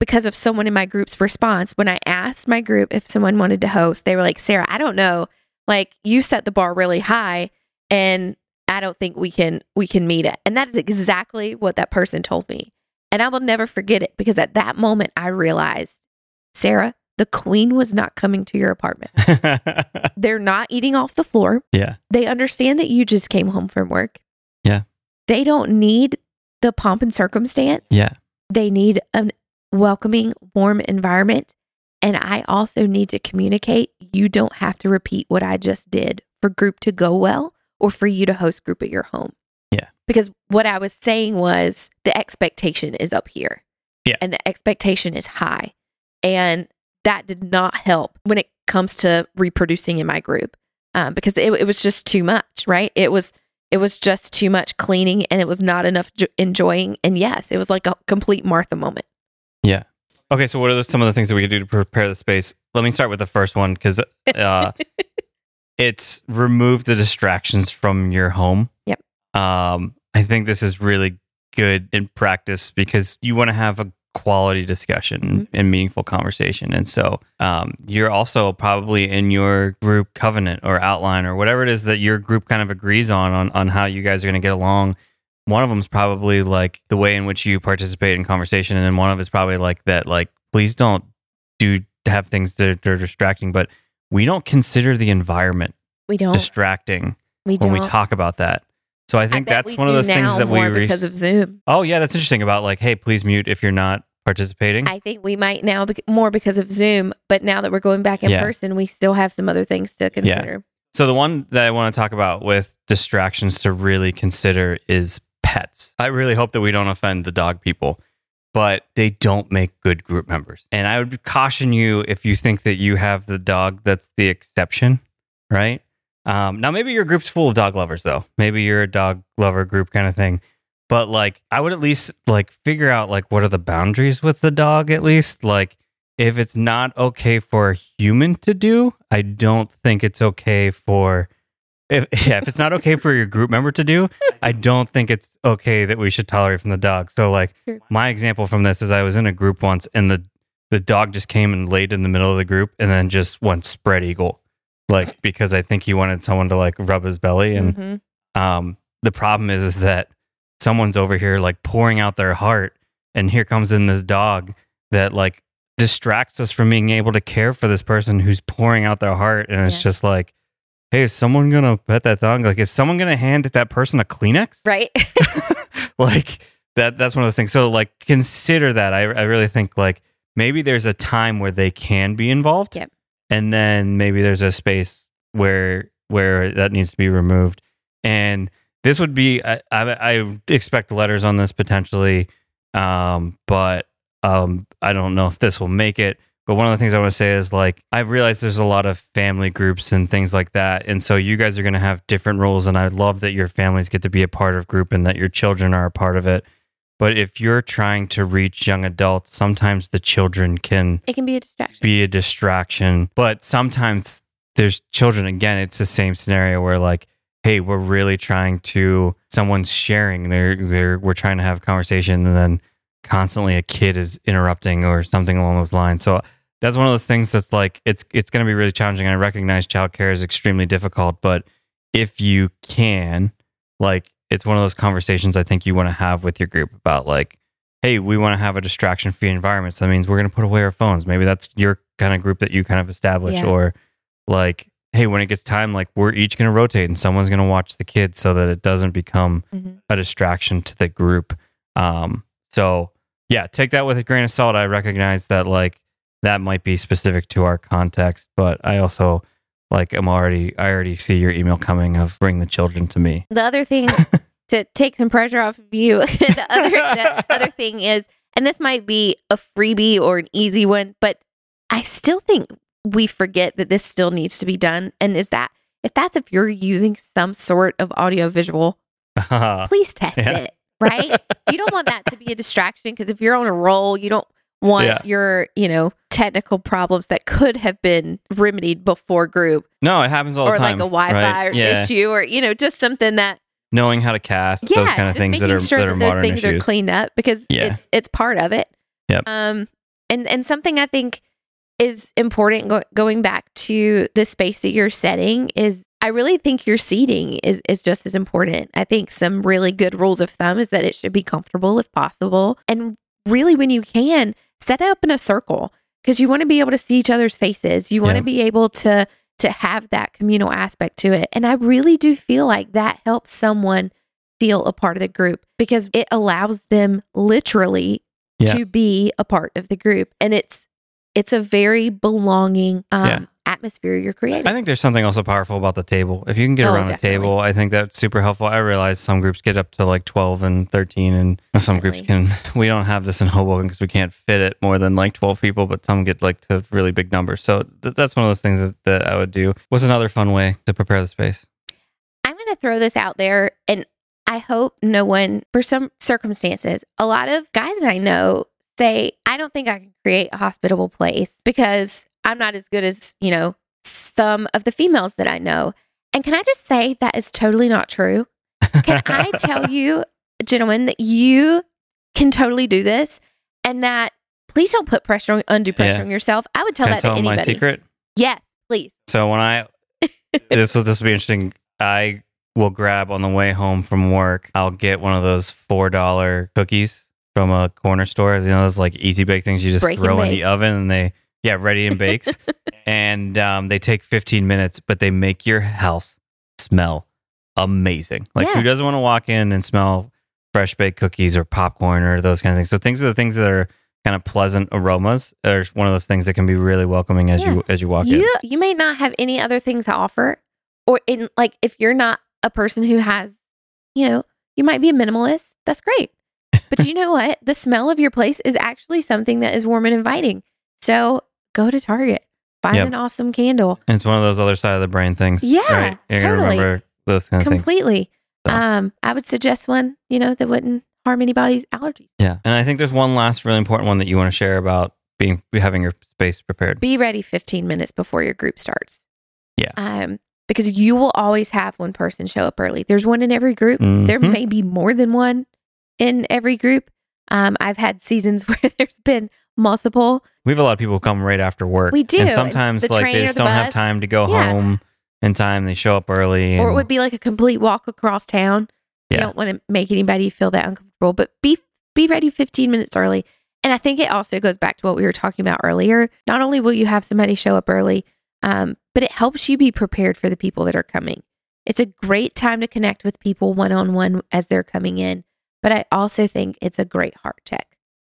because of someone in my group's response, when I asked my group if someone wanted to host, they were like, Sarah, I don't know. Like, you set the bar really high and I don't think we can meet it. And that is exactly what that person told me. And I will never forget it, because at that moment I realized, Sarah, the queen was not coming to your apartment. They're not eating off the floor. Yeah. They understand that you just came home from work. Yeah. They don't need the pomp and circumstance. Yeah. They need a welcoming, warm environment. And I also need to communicate, you don't have to repeat what I just did for group to go well or for you to host group at your home. Because what I was saying was, the expectation is up here. Yeah. And the expectation is high. And that did not help when it comes to reproducing in my group, because it was just too much, right? It was just too much cleaning, and it was not enough enjoying. And yes, it was like a complete Martha moment. Yeah. Okay, so what are some of the things that we could do to prepare the space? Let me start with the first one, because it's remove the distractions from your home. Yep. I think this is really good in practice, because you want to have a quality discussion and meaningful conversation. And so you're also probably in your group covenant or outline or whatever it is that your group kind of agrees on how you guys are going to get along. One of them is probably like the way in which you participate in conversation. And then one of it's probably like that, like, please don't have things that are distracting, but we don't consider the environment distracting when we talk about that. So I think that's one of those things that we because of Zoom. Oh yeah, that's interesting about like, hey, please mute if you're not participating. I think we might now more because of Zoom, but now that we're going back in person, we still have some other things to consider. Yeah. So the one that I want to talk about with distractions to really consider is pets. I really hope that we don't offend the dog people, but they don't make good group members. And I would caution you, if you think that you have the dog that's the exception, right? Now, maybe your group's full of dog lovers, though. Maybe you're a dog lover group kind of thing. But like, I would at least like figure out like, what are the boundaries with the dog, at least? Like, if it's not okay for a human to do, I don't think it's okay for... If it's not okay for your group member to do, I don't think it's okay that we should tolerate from the dog. So like, my example from this is I was in a group once, and the dog just came and laid in the middle of the group and then just went spread eagle. Like, because I think he wanted someone to like rub his belly. And the problem is that someone's over here like pouring out their heart, and here comes in this dog that like distracts us from being able to care for this person who's pouring out their heart. And it's just like, hey, is someone going to pet that dog? Like, is someone going to hand that person a Kleenex? Right. Like, that's one of those things. So like, consider that. I really think like, maybe there's a time where they can be involved. Yep. And then maybe there's a space where that needs to be removed. And this would be, I expect letters on this potentially, but I don't know if this will make it. But one of the things I want to say is, like, I've realized there's a lot of family groups and things like that. And so you guys are going to have different roles. And I love that your families get to be a part of group and that your children are a part of it. But if you're trying to reach young adults, sometimes the children can... It can be a distraction. But sometimes there's children, again, it's the same scenario where, like, hey, we're really trying to... Someone's sharing. We're trying to have a conversation and then constantly a kid is interrupting or something along those lines. So... That's one of those things that's like, it's going to be really challenging. I recognize childcare is extremely difficult, but if you can, like, it's one of those conversations I think you want to have with your group about, like, hey, we want to have a distraction-free environment. So that means we're going to put away our phones. Maybe that's your kind of group that you kind of establish. Yeah. Or like, hey, when it gets time, like, we're each going to rotate and someone's going to watch the kids so that it doesn't become a distraction to the group. So yeah, take that with a grain of salt. I recognize that, like, that might be specific to our context, but I also, like, I already see your email coming of bring the children to me. The other thing to take some pressure off of you, the other thing is, and this might be a freebie or an easy one, but I still think we forget that this still needs to be done. And is that, if you're using some sort of audiovisual, please test it, right? You don't want that to be a distraction, because if you're on a roll, you don't want your, technical problems that could have been remedied before group. No, it happens all the time. Or like a Wi-Fi issue, or, just something that... Knowing how to cast, those kind of things that are modern issues. Those things are cleaned up, because it's part of it. Yep. And something I think is important, going back to the space that you're setting, is I really think your seating is just as important. I think some really good rules of thumb is that it should be comfortable if possible. And really, when you can... set up in a circle, because you want to be able to see each other's faces. You want to be able to have that communal aspect to it. And I really do feel like that helps someone feel a part of the group, because it allows them literally to be a part of the group. And it's a very belonging atmosphere you're creating. I think there's something also powerful about the table. If you can get around the table, I think that's super helpful. I realize some groups get up to like 12 and 13, and some groups can, we don't have this in Hoboken because we can't fit it more than like 12 people, but some get like to really big numbers. So that's one of those things that I would do. What's another fun way to prepare the space? I'm going to throw this out there, and I hope no one, for some circumstances, a lot of guys I know say, I don't think I can create a hospitable place because I'm not as good as, some of the females that I know. And can I just say that is totally not true? Can I tell you, gentlemen, that you can totally do this, and that please don't put pressure on, undue pressure on yourself. I would tell that to anybody. Can I tell my secret? Yes, please. So when I, this will be interesting. I will grab on the way home from work, I'll get one of those $4 cookies from a corner store. You know, those like easy bake things you just throw in the oven and they... Yeah, ready and bakes. And they take 15 minutes, but they make your house smell amazing. Like, who doesn't want to walk in and smell fresh baked cookies or popcorn or those kind of things? So things are the things that are kind of pleasant aromas are one of those things that can be really welcoming as you walk in. You may not have any other things to offer, or in like if you're not a person who has, you might be a minimalist. That's great. But you know what? The smell of your place is actually something that is warm and inviting. So go to Target, find an awesome candle. And it's one of those other side of the brain things. Yeah, right? You're totally gonna remember those kind of things. So. I would suggest one, that wouldn't harm anybody's allergies. Yeah, and I think there's one last really important one that you want to share about having your space prepared. Be ready 15 minutes before your group starts. Yeah. Because you will always have one person show up early. There's one in every group. Mm-hmm. There may be more than one in every group. I've had seasons where there's been multiple. We have a lot of people who come right after work. We do. And sometimes they just don't have time to go home in time. They show up early. Or it would be like a complete walk across town. Yeah. You don't want to make anybody feel that uncomfortable, but be ready 15 minutes early. And I think it also goes back to what we were talking about earlier. Not only will you have somebody show up early, but it helps you be prepared for the people that are coming. It's a great time to connect with people one-on-one as they're coming in. But I also think it's a great heart check.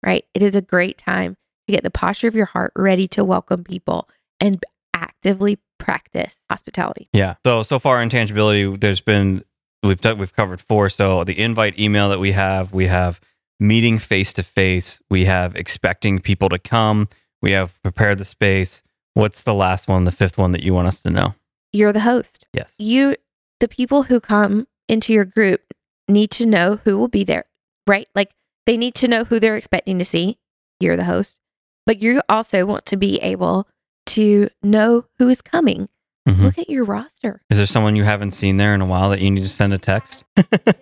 Right? It is a great time to get the posture of your heart ready to welcome people and actively practice hospitality. Yeah. So far, intangibility, we've covered 4. So the invite email that we have meeting face to face, we have expecting people to come, We have prepared the space. What's the last one, the fifth one that you want us to know? You're the host. Yes. The people who come into your group need to know who will be there, right? Like they need to know who they're expecting to see. You're the host. But you also want to be able to know who is coming. Mm-hmm. Look at your roster. Is there someone you haven't seen there in a while that you need to send a text?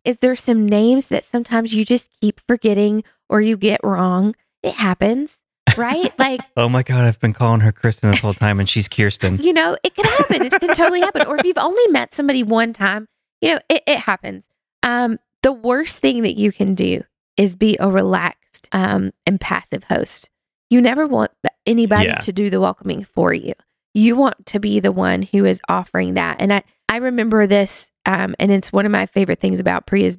Is there some names that sometimes you just keep forgetting or you get wrong? It happens, right? Like, oh my God, I've been calling her Kristen this whole time and she's Kirsten. You know, it could happen. It could totally happen. Or if you've only met somebody one time, you know, it happens. The worst thing that you can do is be a relaxed and passive host. You never want anybody to do the welcoming for you. You want to be the one who is offering that. And I remember this, and it's one of my favorite things about Priya's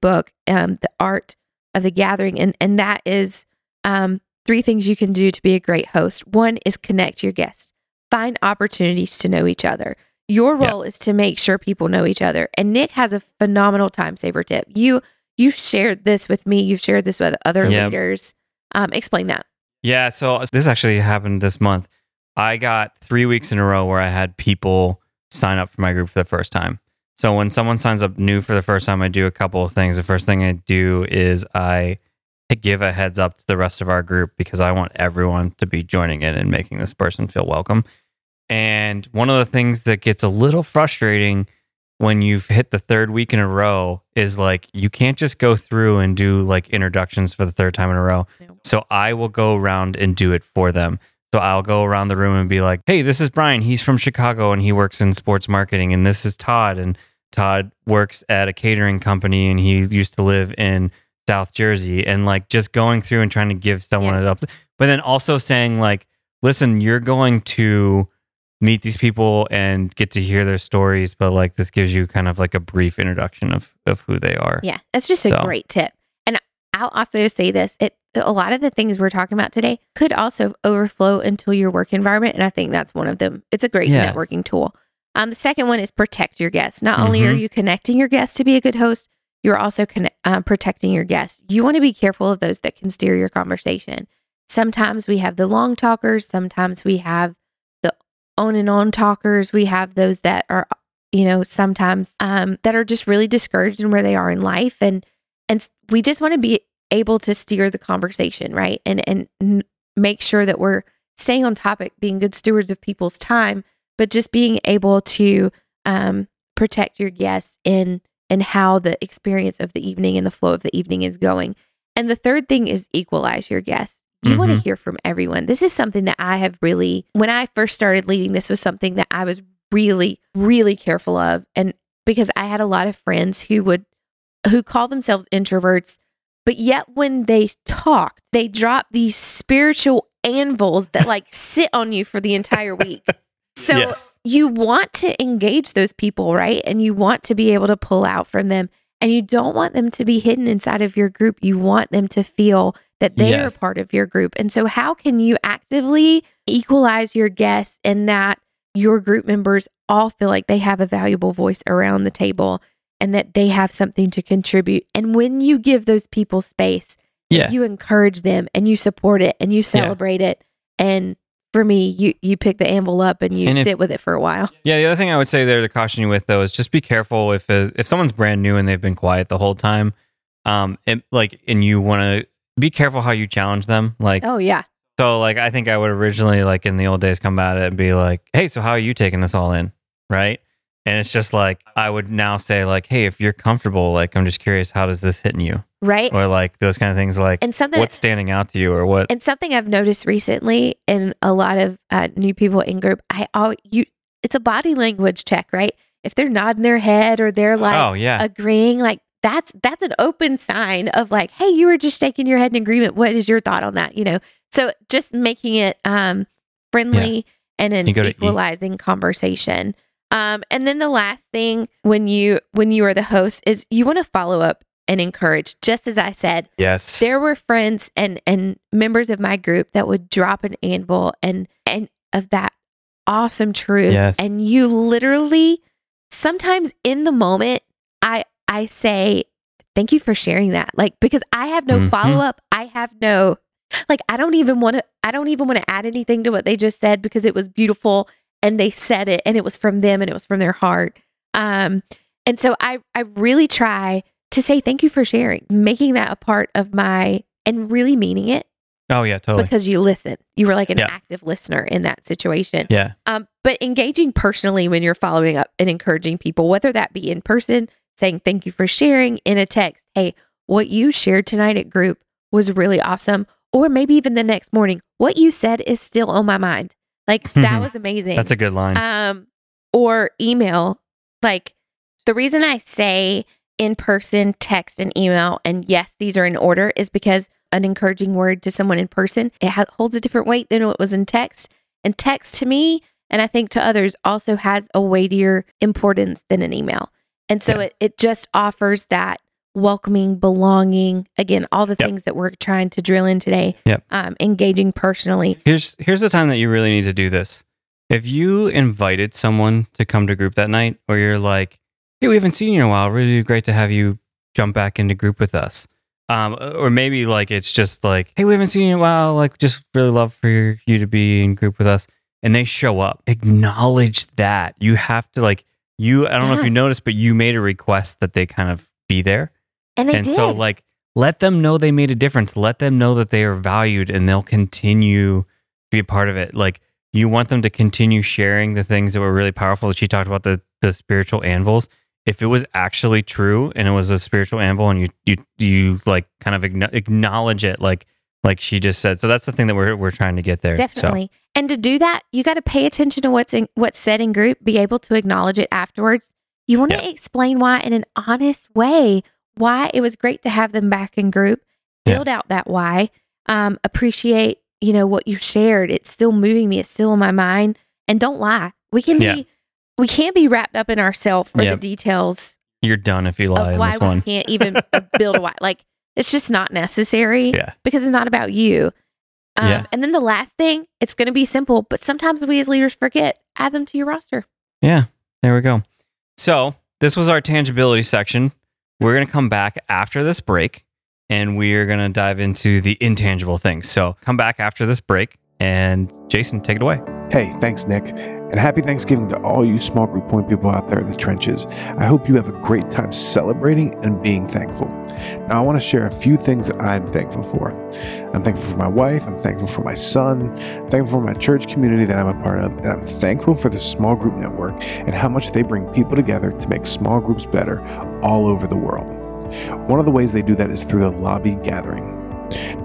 book, The Art of the Gathering. And that is three things you can do to be a great host. One is connect your guests. Find opportunities to know each other. Your role is to make sure people know each other. And Nick has a phenomenal time saver tip. You've shared this with me. You've shared this with other leaders. Explain that. Yeah, so this actually happened this month. I got 3 weeks in a row where I had people sign up for my group for the first time. So when someone signs up new for the first time, I do a couple of things. The first thing I do is I give a heads up to the rest of our group because I want everyone to be joining in and making this person feel welcome. And one of the things that gets a little frustrating when you've hit the third week in a row is like, you can't just go through and do like introductions for the third time in a row. No. So I will go around and do it for them. So I'll go around the room and be like, hey, this is Brian. He's from Chicago and he works in sports marketing. And this is Todd. And Todd works at a catering company and he used to live in South Jersey. And like just going through and trying to give someone it up. But then also saying like, listen, you're going to meet these people and get to hear their stories. But like this gives you kind of like a brief introduction of who they are. Yeah, that's just a great tip. And I'll also say this. A lot of the things we're talking about today could also overflow into your work environment. And I think that's one of them. It's a great networking tool. The second one is protect your guests. Not only are you connecting your guests to be a good host, you're also protecting your guests. You want to be careful of those that can steer your conversation. Sometimes we have the long talkers. Sometimes we have the on and on talkers. We have those that are, you know, sometimes that are just really discouraged in where they are in life. And we just want to be able to steer the conversation, right? And make sure that we're staying on topic, being good stewards of people's time, but just being able to protect your guests in how the experience of the evening and the flow of the evening is going. And the third thing is equalize your guests. You want to hear from everyone. This is something that I have really, when I first started leading, this was something that I was really, really careful of. And because I had a lot of friends who call themselves introverts, but yet when they talk, they drop these spiritual anvils that like sit on you for the entire week. So you want to engage those people, right? And you want to be able to pull out from them. And you don't want them to be hidden inside of your group. You want them to feel that they are part of your group. And so how can you actively equalize your guests and that your group members all feel like they have a valuable voice around the table? And that they have something to contribute. And when you give those people space, you encourage them and you support it and you celebrate it. And for me, you pick the anvil up and you sit with it for a while. Yeah, the other thing I would say there to caution you with though is just be careful if someone's brand new and they've been quiet the whole time, and you want to be careful how you challenge them. Like, oh yeah. So like I think I would originally like in the old days come at it and be like, hey, so how are you taking this all in, right? And it's just like, I would now say like, hey, if you're comfortable, like, I'm just curious, how does this hit in you? Right. Or like those kind of things, like what's standing out to you or what? And something I've noticed recently in a lot of new people in group, it's a body language check, right? If they're nodding their head or they're like agreeing, like that's an open sign of like, hey, you were just shaking your head in agreement. What is your thought on that? You know, so just making it friendly and an equalizing conversation. And then the last thing when you are the host is you want to follow up and encourage. Just as I said, yes, there were friends and members of my group that would drop an anvil and of that awesome truth. Yes. And you literally sometimes in the moment, I say, thank you for sharing that. Like, because I have no follow up. I have no Like, I don't even want to add anything to what they just said, because it was beautiful and they said it and it was from them and it was from their heart. And so I really try to say thank you for sharing, making that a part of my, and really meaning it. Oh yeah, totally. Because you listen. You were like an active listener in that situation. Yeah. But engaging personally when you're following up and encouraging people, whether that be in person, saying thank you for sharing in a text, hey, what you shared tonight at group was really awesome. Or maybe even the next morning, what you said is still on my mind. Like, that was amazing. That's a good line. Or email. Like, the reason I say in person, text, and email, and yes, these are in order, is because an encouraging word to someone in person, it holds a different weight than what was in text. And text to me, and I think to others, also has a weightier importance than an email. And so it just offers that welcoming, belonging, again, all the things that we're trying to drill in today, engaging personally. Here's the time that you really need to do this. If you invited someone to come to group that night, or you're like, hey, we haven't seen you in a while, really great to have you jump back into group with us. Or maybe like it's just like, hey, we haven't seen you in a while, like just really love for you to be in group with us. And they show up. Acknowledge that. You have to like, I don't know if you noticed, but you made a request that they kind of be there. And they did. So like, let them know they made a difference. Let them know that they are valued and they'll continue to be a part of it. Like, you want them to continue sharing the things that were really powerful that she talked about, the spiritual anvils. If it was actually true and it was a spiritual anvil and you like kind of acknowledge it, like she just said. So that's the thing that we're trying to get there. Definitely. So. And to do that, you got to pay attention to what's said in group, be able to acknowledge it afterwards. You want to explain why in an honest way, why it was great to have them back in group, build out that why, appreciate, what you shared. It's still moving me. It's still in my mind. And don't lie. We can't be wrapped up in ourselves or the details. You're done if you lie in this one. Why we can't even build a why. Like, it's just not necessary because it's not about you. And then the last thing, it's going to be simple, but sometimes we as leaders forget, add them to your roster. Yeah. There we go. So this was our tangibility section. We're going to come back after this break and we're going to dive into the intangible things. So come back after this break, and Jason, take it away. Hey, thanks, Nick. And happy Thanksgiving to all you small group point people out there in the trenches. I hope you have a great time celebrating and being thankful. Now, I want to share a few things that I'm thankful for. I'm thankful for my wife. I'm thankful for my son. I'm thankful for my church community that I'm a part of. And I'm thankful for the Small Group Network and how much they bring people together to make small groups better all over the world. One of the ways they do that is through the lobby gathering.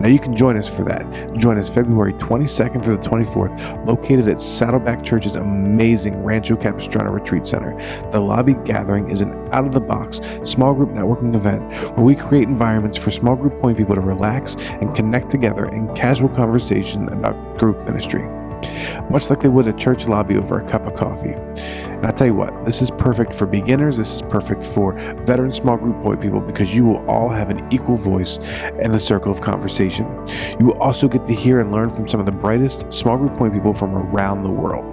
Now you can join us for that. Join us February 22nd through the 24th, located at Saddleback Church's amazing Rancho Capistrano Retreat Center. The Lobby Gathering is an out-of-the-box small group networking event where we create environments for small group point people to relax and connect together in casual conversation about group ministry, much like they would a church lobby over a cup of coffee. And I tell you what, this is perfect for beginners. This is perfect for veteran small group point people, because you will all have an equal voice in the circle of conversation. You will also get to hear and learn from some of the brightest small group point people from around the world.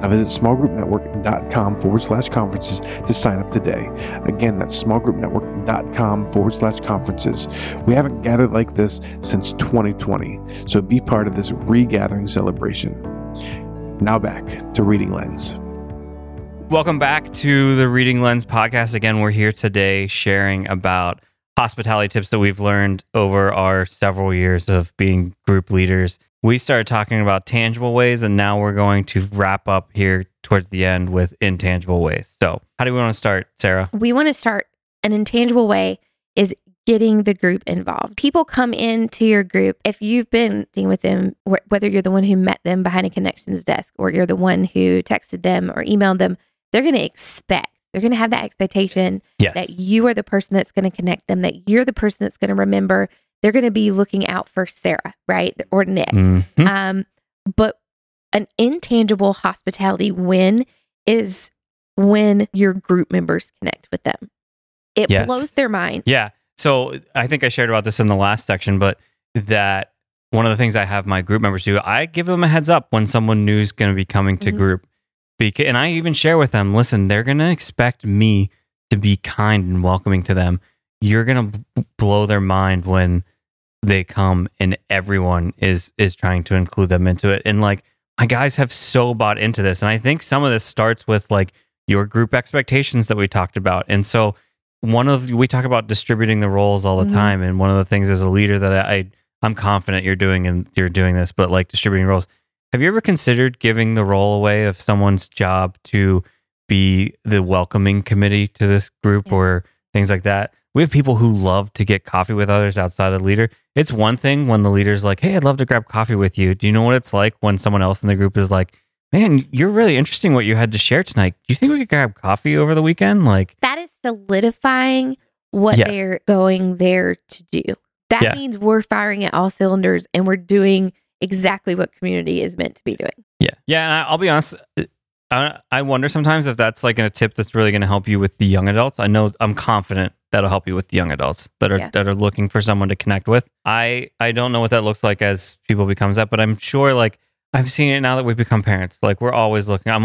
Now visit smallgroupnetwork.com/conferences to sign up today. Again, that's smallgroupnetwork.com/conferences. We haven't gathered like this since 2020, so be part of this regathering celebration. Now back to Reading Lens. Welcome back to the Reading Lens podcast. Again, we're here today sharing about hospitality tips that we've learned over our several years of being group leaders. We started talking about tangible ways, and now we're going to wrap up here towards the end with intangible ways. So how do we want to start, Sarah? We want to start, an intangible way is getting the group involved. People come into your group. If you've been dealing with them, whether you're the one who met them behind a connections desk or you're the one who texted them or emailed them, they're going to expect. They're going to have that expectation that you are the person that's going to connect them, that you're the person that's going to remember. They're going to be looking out for Sarah, right? Or Nick. Mm-hmm. But an intangible hospitality win is when your group members connect with them. It blows their mind. Yeah. So I think I shared about this in the last section, but that one of the things I have my group members do, I give them a heads up when someone new is going to be coming to group. And I even share with them, listen, they're going to expect me to be kind and welcoming to them. You're going to blow their mind when they come and everyone is trying to include them into it. And like, my guys have so bought into this. And I think some of this starts with like your group expectations that we talked about. And so we talk about distributing the roles all the mm-hmm. time. And one of the things as a leader that I'm confident you're doing this, but like distributing roles. Have you ever considered giving the role away of someone's job to be the welcoming committee to this group yeah. or things like that? We have people who love to get coffee with others outside of the leader. It's one thing when the leader's like, hey, I'd love to grab coffee with you. Do you know what it's like when someone else in the group is like, man, you're really interesting what you had to share tonight. Do you think we could grab coffee over the weekend? Like, that is solidifying what yes. they're going there to do. That yeah. means we're firing at all cylinders and we're doing exactly what community is meant to be doing. Yeah. Yeah. And I'll be honest. I wonder sometimes if that's like a tip that's really going to help you with the young adults. I know I'm confident that'll help you with the young adults that are looking for someone to connect with. I don't know what that looks like as people becomes that, but I'm sure like I've seen it now that we've become parents. Like I'm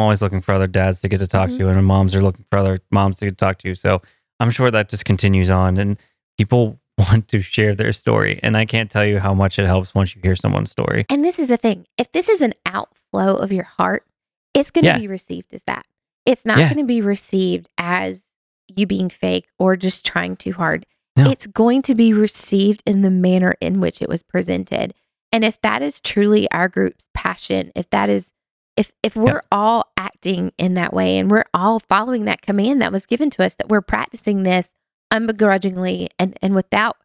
always looking for other dads to get to talk mm-hmm. to, and moms are looking for other moms to get to talk to. So I'm sure that just continues on and people want to share their story. And I can't tell you how much it helps once you hear someone's story. And this is the thing. If this is an outflow of your heart, it's going to be received as that. It's not going to be received as you being fake or just trying too hard. No. It's going to be received in the manner in which it was presented. And if that is truly our group's passion, if we're all acting in that way and we're all following that command that was given to us, that we're practicing this unbegrudgingly and without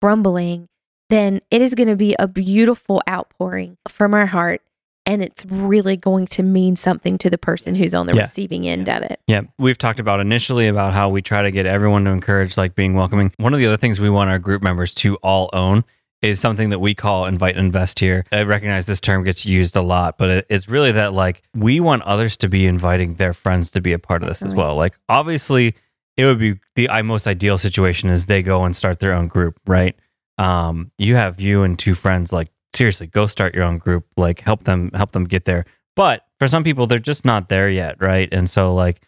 grumbling, then it is going to be a beautiful outpouring from our heart. And it's really going to mean something to the person who's on the receiving end of it. Yeah. We've talked about initially about how we try to get everyone to encourage like being welcoming. One of the other things we want our group members to all own is something that we call invite and invest here. I recognize this term gets used a lot, but it's really that like we want others to be inviting their friends to be a part of this as well. Like obviously it would be the most ideal situation is they go and start their own group, right? You have you and two friends like, seriously, go start your own group, like help them get there. But for some people, they're just not there yet, right? And so like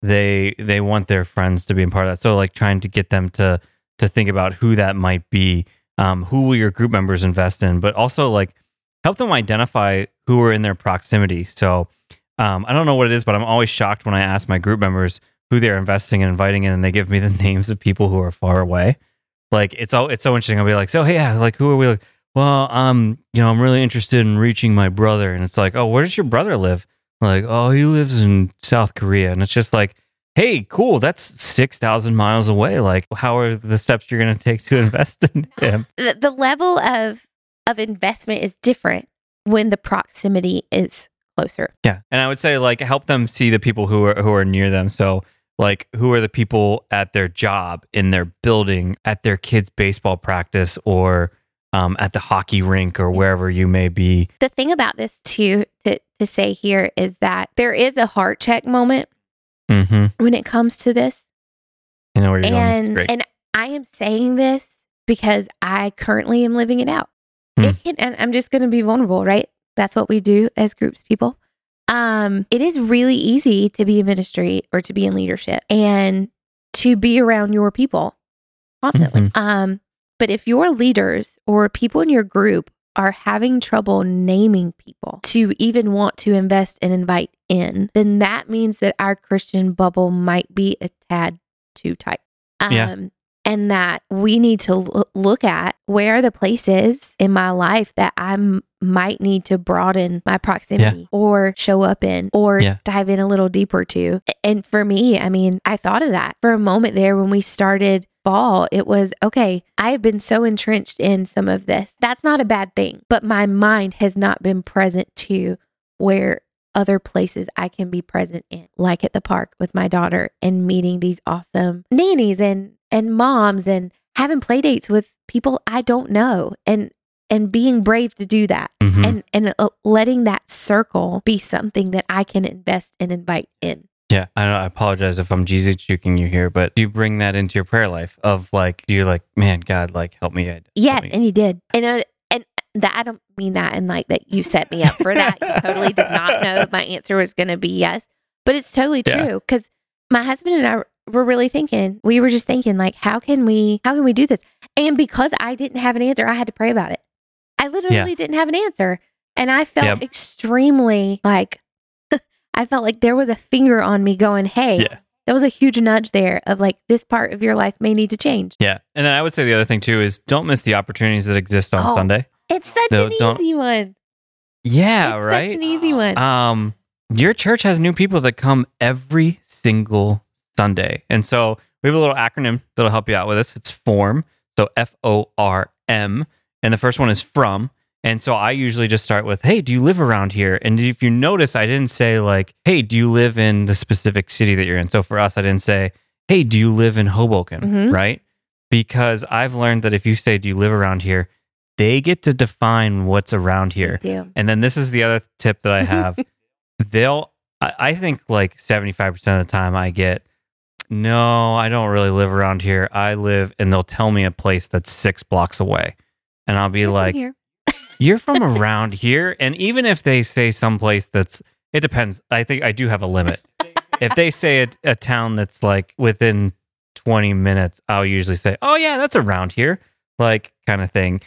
they want their friends to be a part of that. So like trying to get them to think about who that might be, who will your group members invest in, but also like help them identify who are in their proximity. So I don't know what it is, but I'm always shocked when I ask my group members who they're investing and inviting in, and they give me the names of people who are far away. Like it's so interesting. I'll be like, so hey, yeah, like who are we? Like, well, I'm really interested in reaching my brother. And it's like, oh, where does your brother live? Like, oh, he lives in South Korea. And it's just like, hey, cool. That's 6,000 miles away. Like, how are the steps you're going to take to invest in him? The level of investment is different when the proximity is closer. Yeah. And I would say like help them see the people who are near them. So like who are the people at their job, in their building, at their kids' baseball practice, or at the hockey rink or wherever you may be. The thing about this too, to say here is that there is a heart check moment mm-hmm. when it comes to this. I know where you're going. And I am saying this because I currently am living it out. And I'm just going to be vulnerable, right? That's what we do as groups people. It is really easy to be in ministry or to be in leadership and to be around your people constantly. Mm-hmm. But if your leaders or people in your group are having trouble naming people to even want to invest and invite in, then that means that our Christian bubble might be a tad too tight. And that we need to look at where are the places in my life that I might need to broaden my proximity or show up in or dive in a little deeper to. And for me, I mean, I thought of that for a moment there when we started fall. It was, okay, I have been so entrenched in some of this. That's not a bad thing, but my mind has not been present to where other places I can be present in, like at the park with my daughter and meeting these awesome nannies and moms and having play dates with people I don't know and being brave to do that and letting that circle be something that I can invest and invite in. Yeah, I know. I apologize if I'm Jesus-juking you here, but do you bring that into your prayer life of like, do you like, man, God, like, help me? Yes, and you did. And that, I don't mean that in like that you set me up for that. You totally did not know my answer was going to be yes, but it's totally true because my husband and I we're really thinking, we were just thinking like, how can we do this? And because I didn't have an answer, I had to pray about it. I literally didn't have an answer. And I felt extremely like, I felt like there was a finger on me going, hey, that was a huge nudge there of like, this part of your life may need to change. Yeah. And then I would say the other thing too is don't miss the opportunities that exist on Sunday. It's such an easy one. Yeah, it's right? Such an easy one. Your church has new people that come every single Sunday. And so we have a little acronym that'll help you out with this. It's FORM. So FORM. And the first one is from. And so I usually just start with, hey, do you live around here? And if you notice, I didn't say like, hey, do you live in the specific city that you're in? So for us, I didn't say, hey, do you live in Hoboken? Mm-hmm. Right? Because I've learned that if you say, do you live around here? They get to define what's around here. And then this is the other tip that I have. I think like 75% of the time I get, no, I don't really live around here. I live, and they'll tell me a place that's 6 blocks away. And I'll be like, you're from around here. And even if they say someplace that's, it depends. I think I do have a limit. If they say a town that's like within 20 minutes, I'll usually say, oh yeah, that's around here. Like kind of thing.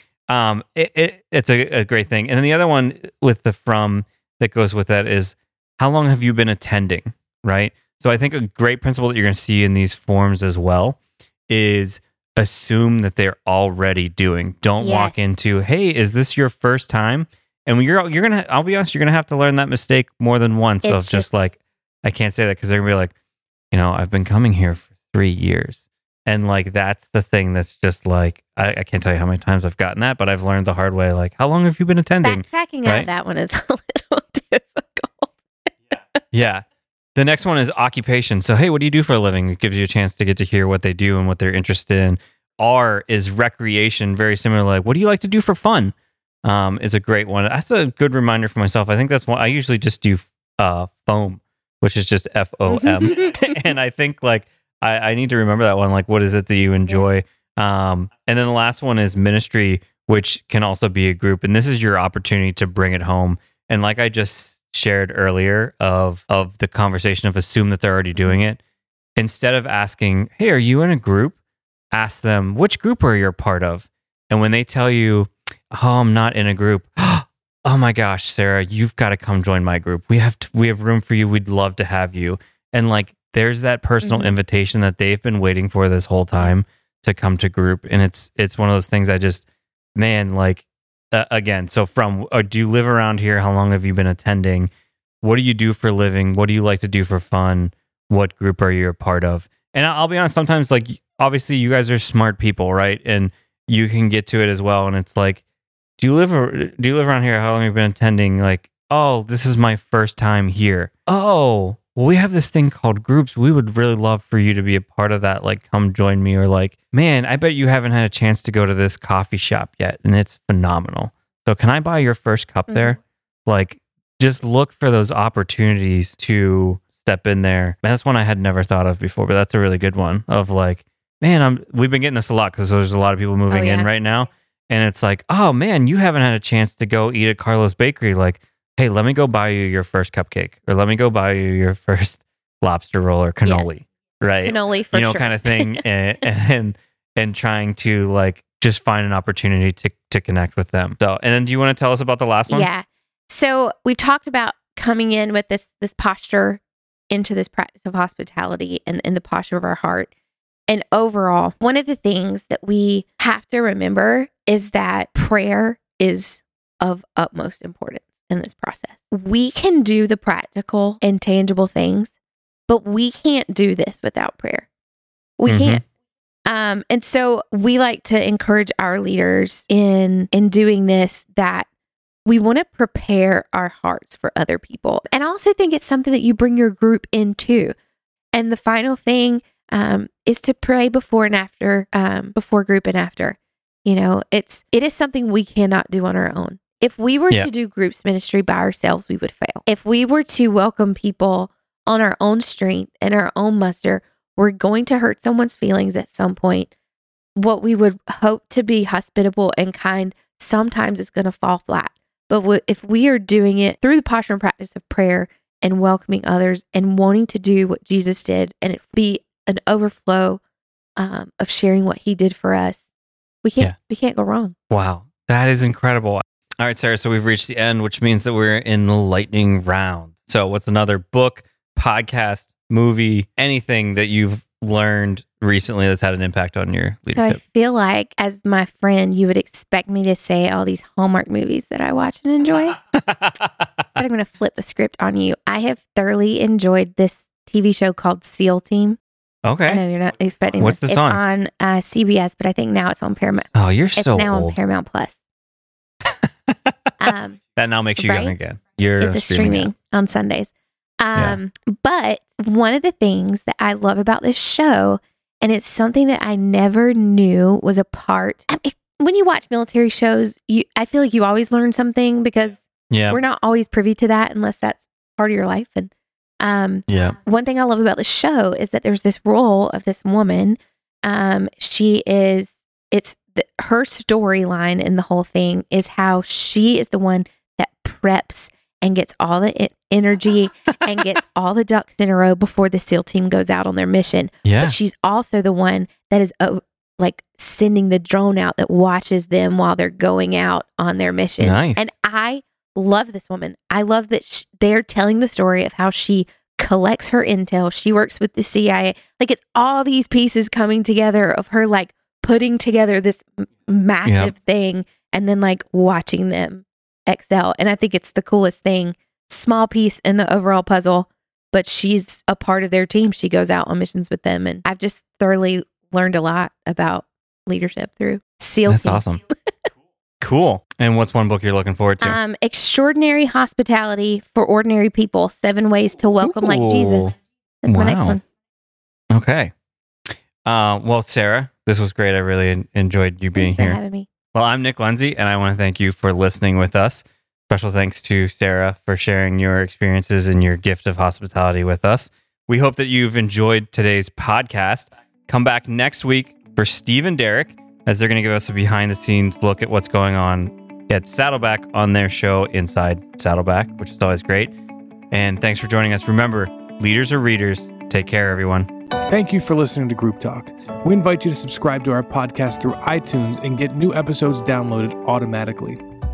It's a great thing. And then the other one with the from that goes with that is, how long have you been attending, right? So I think a great principle that you're going to see in these forms as well is assume that they're already doing. Don't walk into, hey, is this your first time? And you're going to, I'll be honest, you're going to have to learn that mistake more than once. It's just like, I can't say that because they're going to be like, you know, I've been coming here for 3 years. And like, that's the thing that's just like, I can't tell you how many times I've gotten that, but I've learned the hard way. Like, how long have you been attending? Backtracking out of that one is a little difficult. Yeah. The next one is occupation. So, hey, what do you do for a living? It gives you a chance to get to hear what they do and what they're interested in. R is recreation, very similar. Like, what do you like to do for fun? Is a great one. That's a good reminder for myself. I think that's one. I usually just do FOAM, which is just FOM. And I think like I need to remember that one. Like, what is it that you enjoy? And then the last one is ministry, which can also be a group. And this is your opportunity to bring it home. And like I just shared earlier of the conversation of assume that they're already doing it. Instead of asking, hey, are you in a group? Ask them, which group are you part of? And when they tell you, oh, I'm not in a group. Oh my gosh, Sarah, you've got to come join my group. We have room for you. We'd love to have you. And like, there's that personal invitation that they've been waiting for this whole time to come to group. And it's one of those things I just, man, like, again, so from, do you live around here? How long have you been attending? What do you do for a living? What do you like to do for fun? What group are you a part of? And I'll be honest, sometimes like, obviously you guys are smart people, right? And you can get to it as well. And it's like, do you live around here? How long have you been attending? Like, oh, this is my first time here. Oh, well, we have this thing called groups. We would really love for you to be a part of that. Like, come join me. Or like, man, I bet you haven't had a chance to go to this coffee shop yet. And it's phenomenal. So can I buy your first cup there? Like, just look for those opportunities to step in there. That's one I had never thought of before, but that's a really good one of like, man, we've been getting this a lot because there's a lot of people moving in right now. And it's like, oh man, you haven't had a chance to go eat at Carlos Bakery. Like, hey, let me go buy you your first cupcake, or let me go buy you your first lobster roll or cannoli, right? Cannoli for sure. Kind of thing, and trying to like just find an opportunity to connect with them. So, and then do you want to tell us about the last one? Yeah. So we've talked about coming in with this posture into this practice of hospitality and the posture of our heart. And overall, one of the things that we have to remember is that prayer is of utmost importance in this process. We can do the practical and tangible things, but we can't do this without prayer. We can't. And so we like to encourage our leaders in doing this, that we want to prepare our hearts for other people. And I also think it's something that you bring your group into. And the final thing is to pray before and after, before group and after. You know, it is something we cannot do on our own. If we were to do groups ministry by ourselves, we would fail. If we were to welcome people on our own strength and our own muster, we're going to hurt someone's feelings at some point. What we would hope to be hospitable and kind sometimes is going to fall flat. But if we are doing it through the posture and practice of prayer and welcoming others and wanting to do what Jesus did and it be an overflow of sharing what he did for us, we can't go wrong. Wow. That is incredible. All right, Sarah, so we've reached the end, which means that we're in the lightning round. So what's another book, podcast, movie, anything that you've learned recently that's had an impact on your leadership? So I feel like, as my friend, you would expect me to say all these Hallmark movies that I watch and enjoy. But I'm going to flip the script on you. I have thoroughly enjoyed this TV show called Seal Team. Okay. I know you're not expecting this. What's this on? It's on CBS, but I think now it's on Paramount. Oh, you're so old. It's now on Paramount Plus. That now makes you young again. It's a streaming on Sundays. But one of the things that I love about this show, and it's something that I never knew was a part. I mean, when you watch military shows, I feel like you always learn something, because we're not always privy to that unless that's part of your life. And one thing I love about the show is that there's this role of this woman. Her storyline in the whole thing is how she is the one that preps and gets all the energy and gets all the ducks in a row before the SEAL team goes out on their mission. Yeah. But she's also the one that is like sending the drone out that watches them while they're going out on their mission. Nice. And I love this woman. I love that they're telling the story of how she collects her intel. She works with the CIA. Like, it's all these pieces coming together of her, like, putting together this massive thing and then, like, watching them excel. And I think it's the coolest thing. Small piece in the overall puzzle, but she's a part of their team. She goes out on missions with them. And I've just thoroughly learned a lot about leadership through SEAL Team. That's awesome. Cool. And what's one book you're looking forward to? Extraordinary Hospitality for Ordinary People, 7 Ways to Welcome Like Jesus. That's my next one. Okay. Well, Sarah, this was great. I really enjoyed you being here. Thanks for having me. Well, I'm Nick Lindsay, and I want to thank you for listening with us. Special thanks to Sarah for sharing your experiences and your gift of hospitality with us. We hope that you've enjoyed today's podcast. Come back next week for Steve and Derek, as they're going to give us a behind-the-scenes look at what's going on at Saddleback on their show, Inside Saddleback, which is always great. And thanks for joining us. Remember, leaders are readers. Take care, everyone. Thank you for listening to Group Talk. We invite you to subscribe to our podcast through iTunes and get new episodes downloaded automatically.